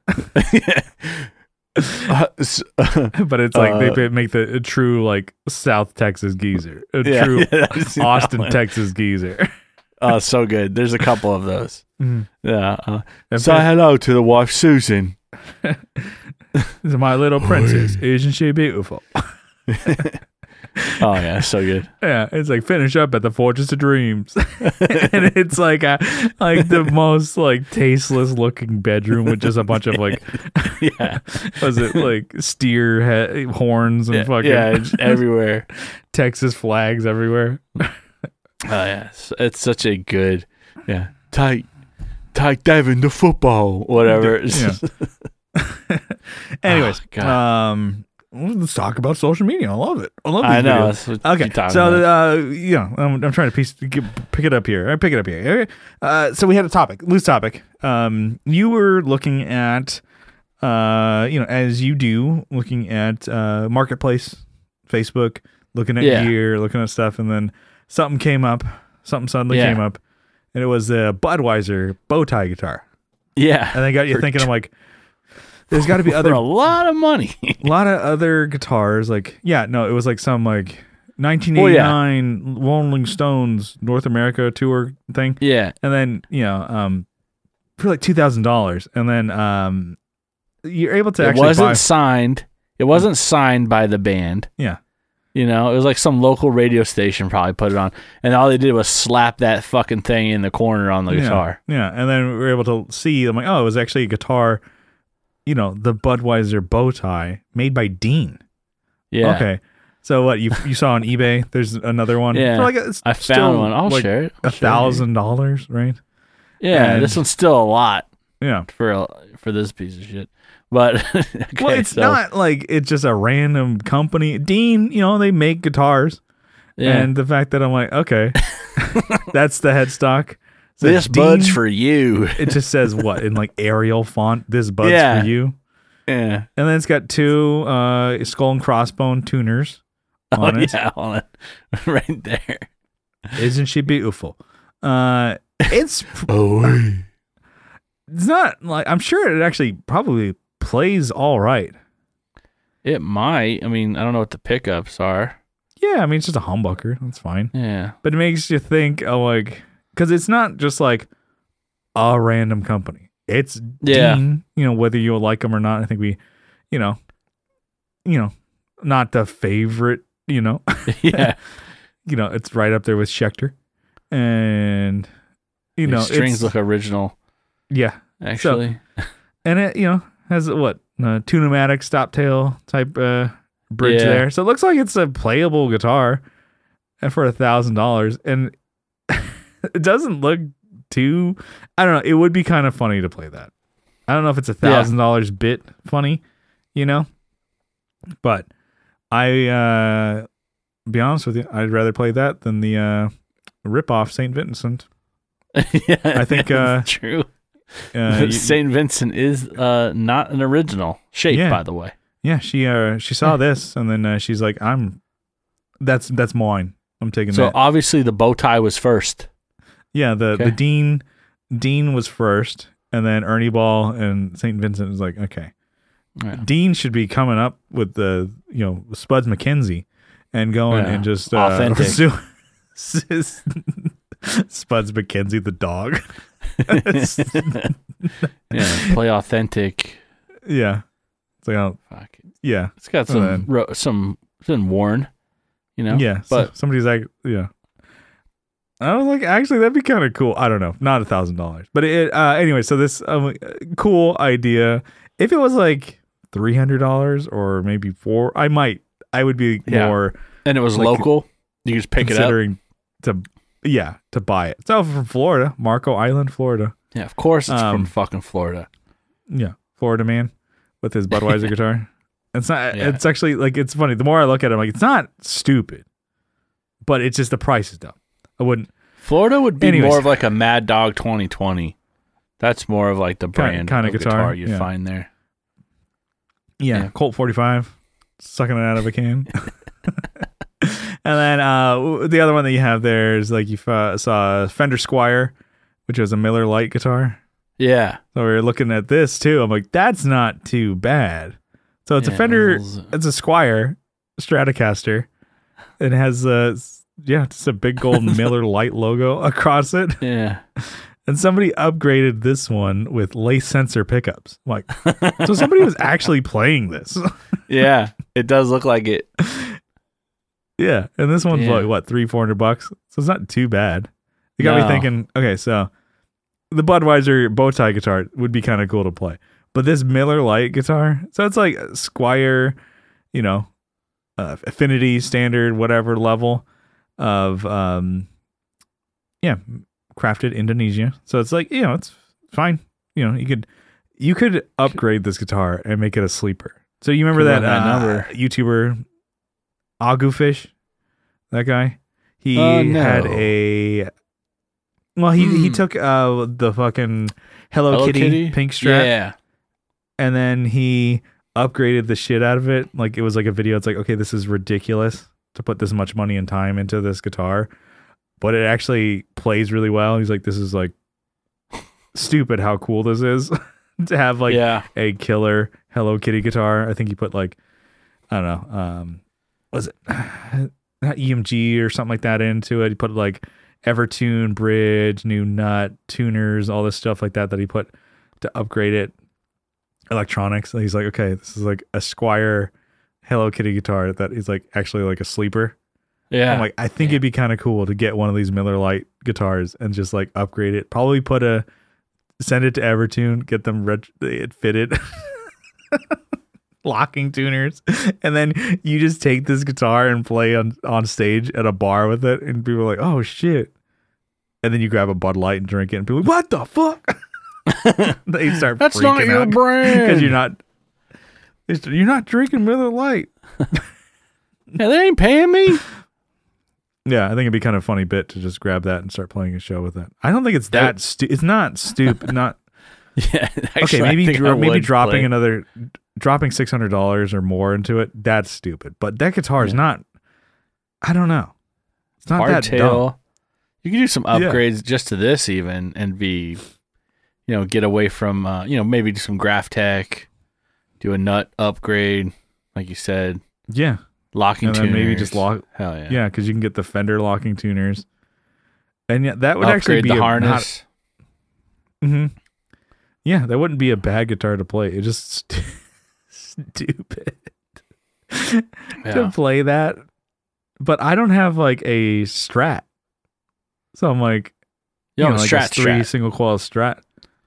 But it's like they make a true like South Texas geezer, a true Austin, Texas geezer. Oh, so good. There's a couple of those. Mm. Yeah. Say hello to the wife, Susan. This is my little princess. Isn't she beautiful? Oh yeah, so good. Yeah, it's like finish up at the Fortress of Dreams, and it's like a, like the most like tasteless looking bedroom with just a bunch of like, yeah, was it like steer horns and fucking it's everywhere, Texas flags everywhere. Oh yeah, it's such a good take Devin to football, whatever. Yeah. Anyways, oh, let's talk about social media. I love it. I love these videos. I know. Okay, so I'm trying to pick it up here. I pick it up here. Okay. So we had a topic, loose topic. You were looking at, as you do, looking at Marketplace, Facebook, looking at gear, looking at stuff, and then something came up. Something suddenly came up, and it was the Budweiser bow tie guitar. Yeah, and they got you thinking. I'm like, there's got to be other for a lot of money, a lot of other guitars. Like, it was like some like 1989 Rolling Stones North America tour thing. Yeah, and then for like $2,000, and then you're able to. It wasn't signed. It wasn't signed by the band. Yeah, it was like some local radio station probably put it on, and all they did was slap that fucking thing in the corner on the guitar. Yeah, and then we were able to see. I'm like, oh, it was actually a guitar. The Budweiser bow tie made by Dean. Yeah. Okay. So what you saw on eBay? There's another one. Yeah. I found one. I'll share it. $1,000, right? Yeah. And this one's still a lot. Yeah. For this piece of shit, but not like it's just a random company. Dean, they make guitars, and the fact that I'm like, okay, that's the headstock. So this Dean, bud's for you. It just says what in like Arial font. This bud's for you. Yeah. And then it's got two skull and crossbone tuners on it. Yeah, on it, right there. Isn't she beautiful? It's it's not like I'm sure it actually probably plays all right. It might. I mean, I don't know what the pickups are. Yeah, I mean it's just a humbucker. That's fine. Yeah, but it makes you think. Because it's not just like a random company. It's Dean, whether you'll like them or not. I think we, not the favorite, Yeah. It's right up there with Schecter. And, the strings look original. Yeah. Actually. So, and it, has two-pneumatic stop-tail type bridge there. So it looks like it's a playable guitar for $1,000. And... it doesn't look too... I don't know. It would be kind of funny to play that. I don't know if it's $1,000 bit funny, But I, be honest with you, I'd rather play that than the ripoff St. Vincent. Yeah, I think true. St. Vincent is not an original shape, by the way. Yeah, she saw this, and then she's like, that's mine. I'm taking that. So obviously the bow tie was first. Yeah, the Dean was first, and then Ernie Ball and St. Vincent was like, okay. Yeah. Dean should be coming up with the, Spuds McKenzie and going and just... authentic. Spuds McKenzie the dog. Play authentic. Yeah. It's like, fuck it. Yeah. It's got some worn, Yeah, but somebody's like, I was like, actually, that'd be kind of cool. I don't know. Not $1,000. But it, anyway, so this cool idea. If it was like $300 or maybe $400, I would be more. And it was like, local. You just pick it up. To buy it. So from Florida, Marco Island, Florida. Yeah, of course it's from fucking Florida. Yeah. Florida man with his Budweiser guitar. It's not, it's actually like, it's funny. The more I look at it, I'm like, it's not stupid, but it's just the price is dumb. I wouldn't. Florida would be more of like a Mad Dog 2020. That's more of like the brand kind of guitar you'd find there. Yeah, Colt 45, sucking it out of a can. And then the other one that you have there is like you saw Fender Squire, which was a Miller Lite guitar. Yeah. So we were looking at this too. I'm like, that's not too bad. So it's a Fender, it's a Squire Stratocaster. It has Yeah, just a big gold Miller Lite logo across it. Yeah. And somebody upgraded this one with lace sensor pickups. Like, so somebody was actually playing this. Yeah, it does look like it. Yeah, and this one's like, what, $300-400? So it's not too bad. It got me thinking, okay, so the Budweiser bow tie guitar would be kind of cool to play. But this Miller Lite guitar, so it's like Squire, you know, affinity, standard, whatever level of, crafted Indonesia. So it's like, you know, it's fine. You know, you could upgrade this guitar and make it a sleeper. So you remember that YouTuber Agufish, that guy? He had a... Well, he took the fucking Hello Kitty pink strap, and then he upgraded the shit out of it. Like, it was like a video. It's like, okay, this is ridiculous to put this much money and time into this guitar, but it actually plays really well. He's like, this is like stupid how cool this is to have like a killer Hello Kitty guitar. I think he put like, I don't know, was it not EMG or something like that into it? He put like EverTune, bridge, new nut, tuners, all this stuff like that he put to upgrade it. Electronics. And he's like, okay, this is like a Squire Hello Kitty guitar that is like actually like a sleeper. Yeah. I'm like, I think it'd be kind of cool to get one of these Miller Lite guitars and just like upgrade it. Probably send it to EverTune, get them fitted. Locking tuners, and then you just take this guitar and play on stage at a bar with it, and people are like, oh shit, and then you grab a Bud Light and drink it, and people are like, what the fuck? They start that's not your brand, because you're not drinking Miller Lite. Yeah, they ain't paying me. Yeah, I think it'd be kind of a funny bit to just grab that and start playing a show with it. I don't think it's that it's not stupid. Not yeah, actually, okay, maybe dropping dropping $600 or more into it, that's stupid. But that guitar is not, I don't know. It's not that dumb. You can do some upgrades just to this even and be, you know, get away from, maybe do some graph tech, do a nut upgrade, like you said. Yeah. Locking tuners. Maybe just lock. Hell yeah. Yeah, because you can get the Fender locking tuners. And yeah, that would actually be the harness. Mm-hmm. Yeah, that wouldn't be a bad guitar to play. It just... stupid to play that, but I don't have like a Strat, so I'm like, you know, like a three single coil Strat.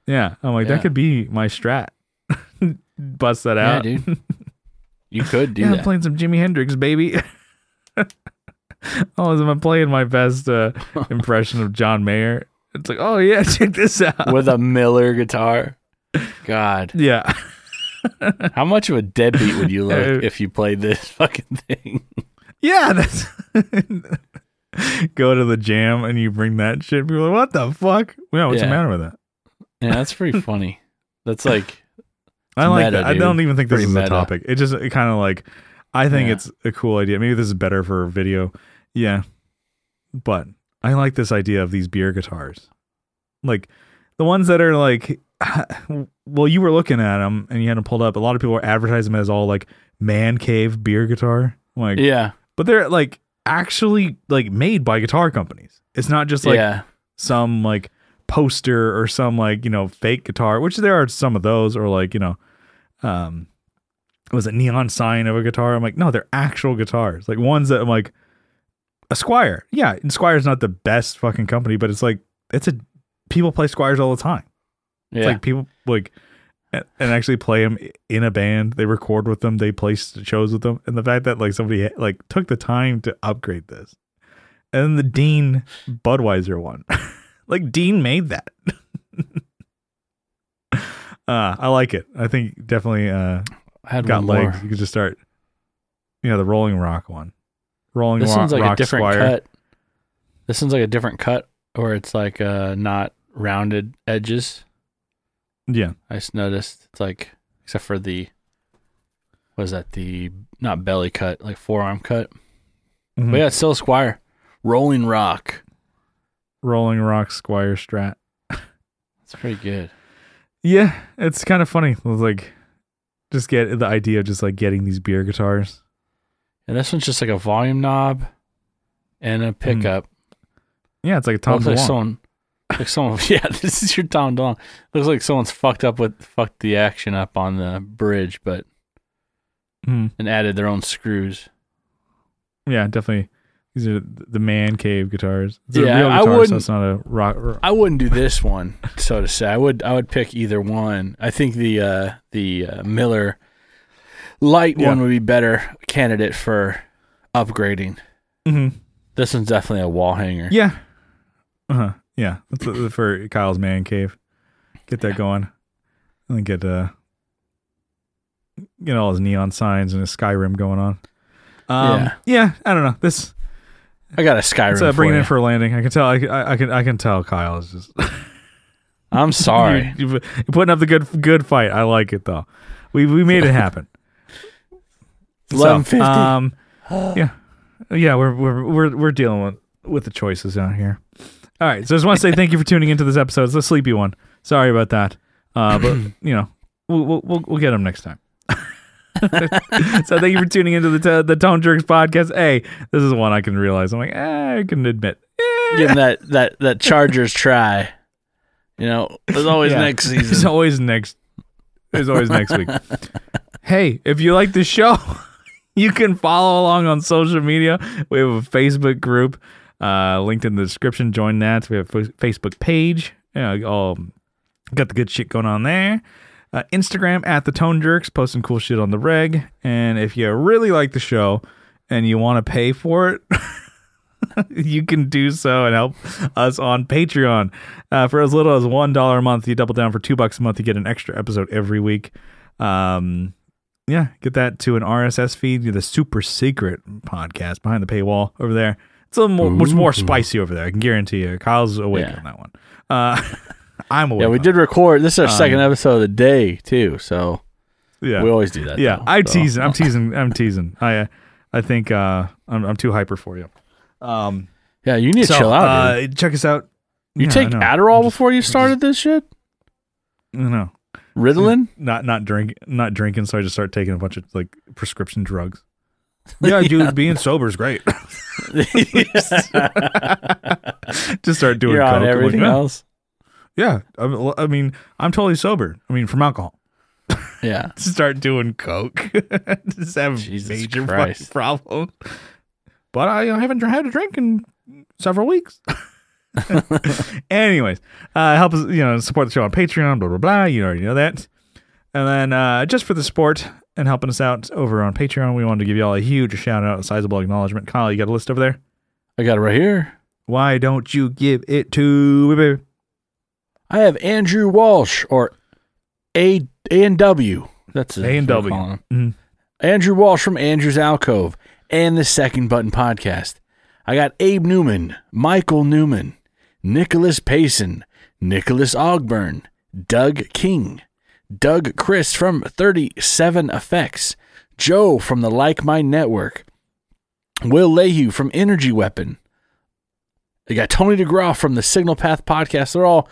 Yeah, I'm like that could be my Strat. Bust that out, dude. You could do that. I'm playing some Jimi Hendrix, baby. I'm playing my best impression of John Mayer. It's like, oh yeah, check this out with a Miller guitar. God, yeah. How much of a deadbeat would you look if you played this fucking thing? Yeah, that's go to the jam and you bring that shit. People are like, what the fuck? No, what's the matter with that? Yeah, that's pretty funny. That's like I like meta, that. Dude. I don't even think this is a topic. It just kind of like I think it's a cool idea. Maybe this is better for a video. Yeah, but I like this idea of these beer guitars, like the ones that are like. Well, you were looking at them and you had them pulled up. A lot of people were advertising them as all like man cave beer guitar. Like, yeah, but they're like actually like made by guitar companies. It's not just like some like poster or some like, you know, fake guitar, which there are some of those, or like, you know, was a neon sign of a guitar. I'm like, no, they're actual guitars. Like ones that I'm like a Squire. Yeah. And Squire's not the best fucking company, but it's like, people play Squires all the time. It's like people like and actually play them in a band. They record with them. They play shows with them. And the fact that like somebody like took the time to upgrade this, and the Dean Budweiser one, like Dean made that. I like it. I think definitely got legs. More. You could just start, you know, the Rolling Rock one. This one's like a different Squire. Cut. This one's like a different cut, or it's like not rounded edges. Yeah, I just noticed it's like, except for not belly cut, like forearm cut. Mm-hmm. But yeah, it's still Squire. Rolling Rock Squire Strat. It's pretty good. Yeah, it's kind of funny. Like, just get the idea of just like getting these beer guitars. And this one's just like a volume knob. and a pickup. Yeah, it's like a Tom DeLonge. Someone, yeah, this is your Tom DeLonge. Looks like someone's fucked the action up on the bridge, but and added their own screws. Yeah, definitely. These are the man cave guitars. It's a real guitar, so it's not a rock. I wouldn't do this one, so to say. I would pick either one. I think the Miller Light one would be better candidate for upgrading. Mm-hmm. This one's definitely a wall hanger. Yeah. Uh-huh. Yeah. That's for Kyle's man cave. Get that going. And then get all his neon signs and his Skyrim going on. Yeah, I don't know. This... I got a Skyrim. It's bringing it in for a landing. I can tell. I can tell. Kyle is just. I'm sorry. You're putting up the good fight. I like it though. We made it happen. 1150. Yeah. We're dealing with the choices out here. All right. So I just want to say thank you for tuning into this episode. It's a sleepy one. Sorry about that. But you know we'll get them next time. So thank you for tuning into the Tone Jerks podcast. Hey, this is one I can realize. I'm like, I can admit. Getting that Chargers try. You know, there's always next season. There's always next week. Hey, if you like the show, you can follow along on social media. We have a Facebook group linked in the description. Join that. We have a Facebook page. Yeah, all got the good shit going on there. Instagram at the Tone Jerks, posting cool shit on the reg. And if you really like the show and you want to pay for it, you can do so and help us on Patreon. For as little as $1 a month, you double down for $2 a month. You get an extra episode every week. Get that to an RSS feed, the super secret podcast behind the paywall over there. It's a little more, much more spicy over there. I can guarantee you. Kyle's awake on that one. I'm aware. Yeah, we did record. This is our second episode of the day too, so we always do that. Yeah, though, I'm teasing. I think I'm too hyper for you. You need to chill out. Dude. Check us out. You take Adderall before you started this shit? No. Ritalin? Not drinking. So I just start taking a bunch of like prescription drugs. Yeah, dude, being sober is great. Just start doing. You're on everything else. Yeah, I mean, I'm totally sober. I mean, from alcohol. Yeah. Start doing coke. Just have major fucking problem. But I haven't had a drink in several weeks. Anyways, help us, support the show on Patreon, blah, blah, blah. You already know that. And then just for the support and helping us out over on Patreon, we wanted to give you all a huge shout out, a sizable acknowledgement. Kyle, you got a list over there? I got it right here. Why don't you give it to me, baby? I have Andrew Walsh, or A&W. That's his A&W. Mm-hmm. Andrew Walsh from Andrew's Alcove and the Second Button podcast. I got Abe Newman, Michael Newman, Nicholas Payson, Nicholas Ogburn, Doug King, Doug Chris from 37 Effects, Joe from the Like Mind Network, Will Leahy from Energy Weapon. I got Tony DeGraw from the Signal Path podcast. They're all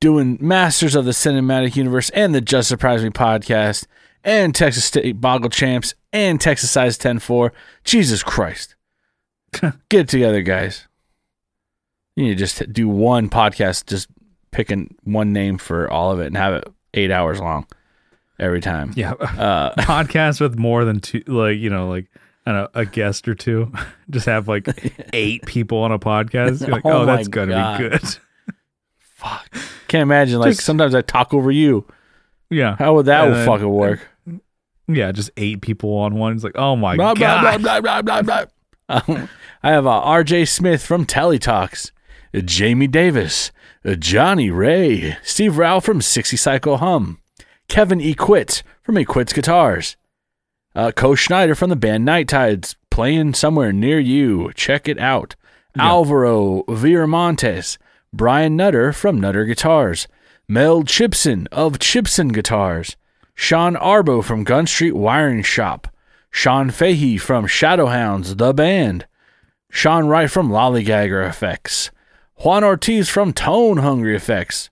doing Masters of the Cinematic Universe and the Just Surprise Me podcast and Texas State Boggle Champs and Texas Size 10-4. Jesus Christ. Get it together, guys. You need to just do one podcast, just picking one name for all of it and have it 8 hours long every time. Yeah. Podcast with more than two, a guest or two. Just have like 8 people on a podcast. You're like, oh that's going to be good. Fuck. Can't imagine. Like, sometimes I talk over you. Yeah. How would that fucking work? Yeah, just 8 people on one. It's like, oh my God. Blah, blah, blah, blah, blah. I have R.J. Smith from Teletalks, Jamie Davis, Johnny Ray, Steve Rao from 60 Psycho Hum, Kevin E. Quitt from E. Quitt's Guitars, Co Schneider from the band Night Tides, playing somewhere near you. Check it out. Yeah. Alvaro Viramontes, Brian Nutter from Nutter Guitars, Mel Chipson of Chipson Guitars, Sean Arbo from Gun Street Wiring Shop, Sean Fahey from Shadowhounds, The Band, Sean Wright from Lollygagger Effects, Juan Ortiz from Tone Hungry Effects,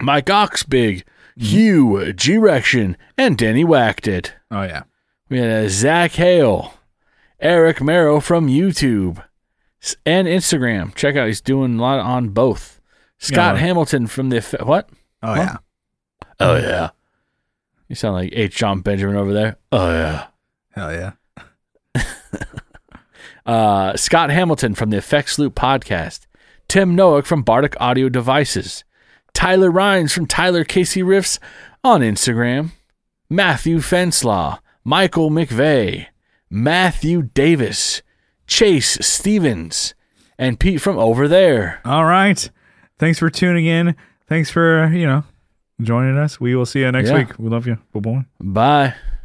Mike Oxbig, Hugh G-Rection, and Danny Whacked It. Oh, yeah. We had Zach Hale, Eric Merrow from YouTube, and Instagram. Check out, he's doing a lot on both. Scott Hamilton from the what? Oh huh? Yeah. Oh yeah. You sound like H. John Benjamin over there. Oh yeah. Hell yeah. Scott Hamilton from the Effects Loop podcast. Tim Noack from Bardic Audio Devices. Tyler Rhines from Tyler Casey Riffs on Instagram. Matthew Fenslaw. Michael McVeigh. Matthew Davis. Chase Stevens. And Pete from over there. All right. Thanks for tuning in. Thanks for, joining us. We will see you next week. We love you. Bye-bye. Bye.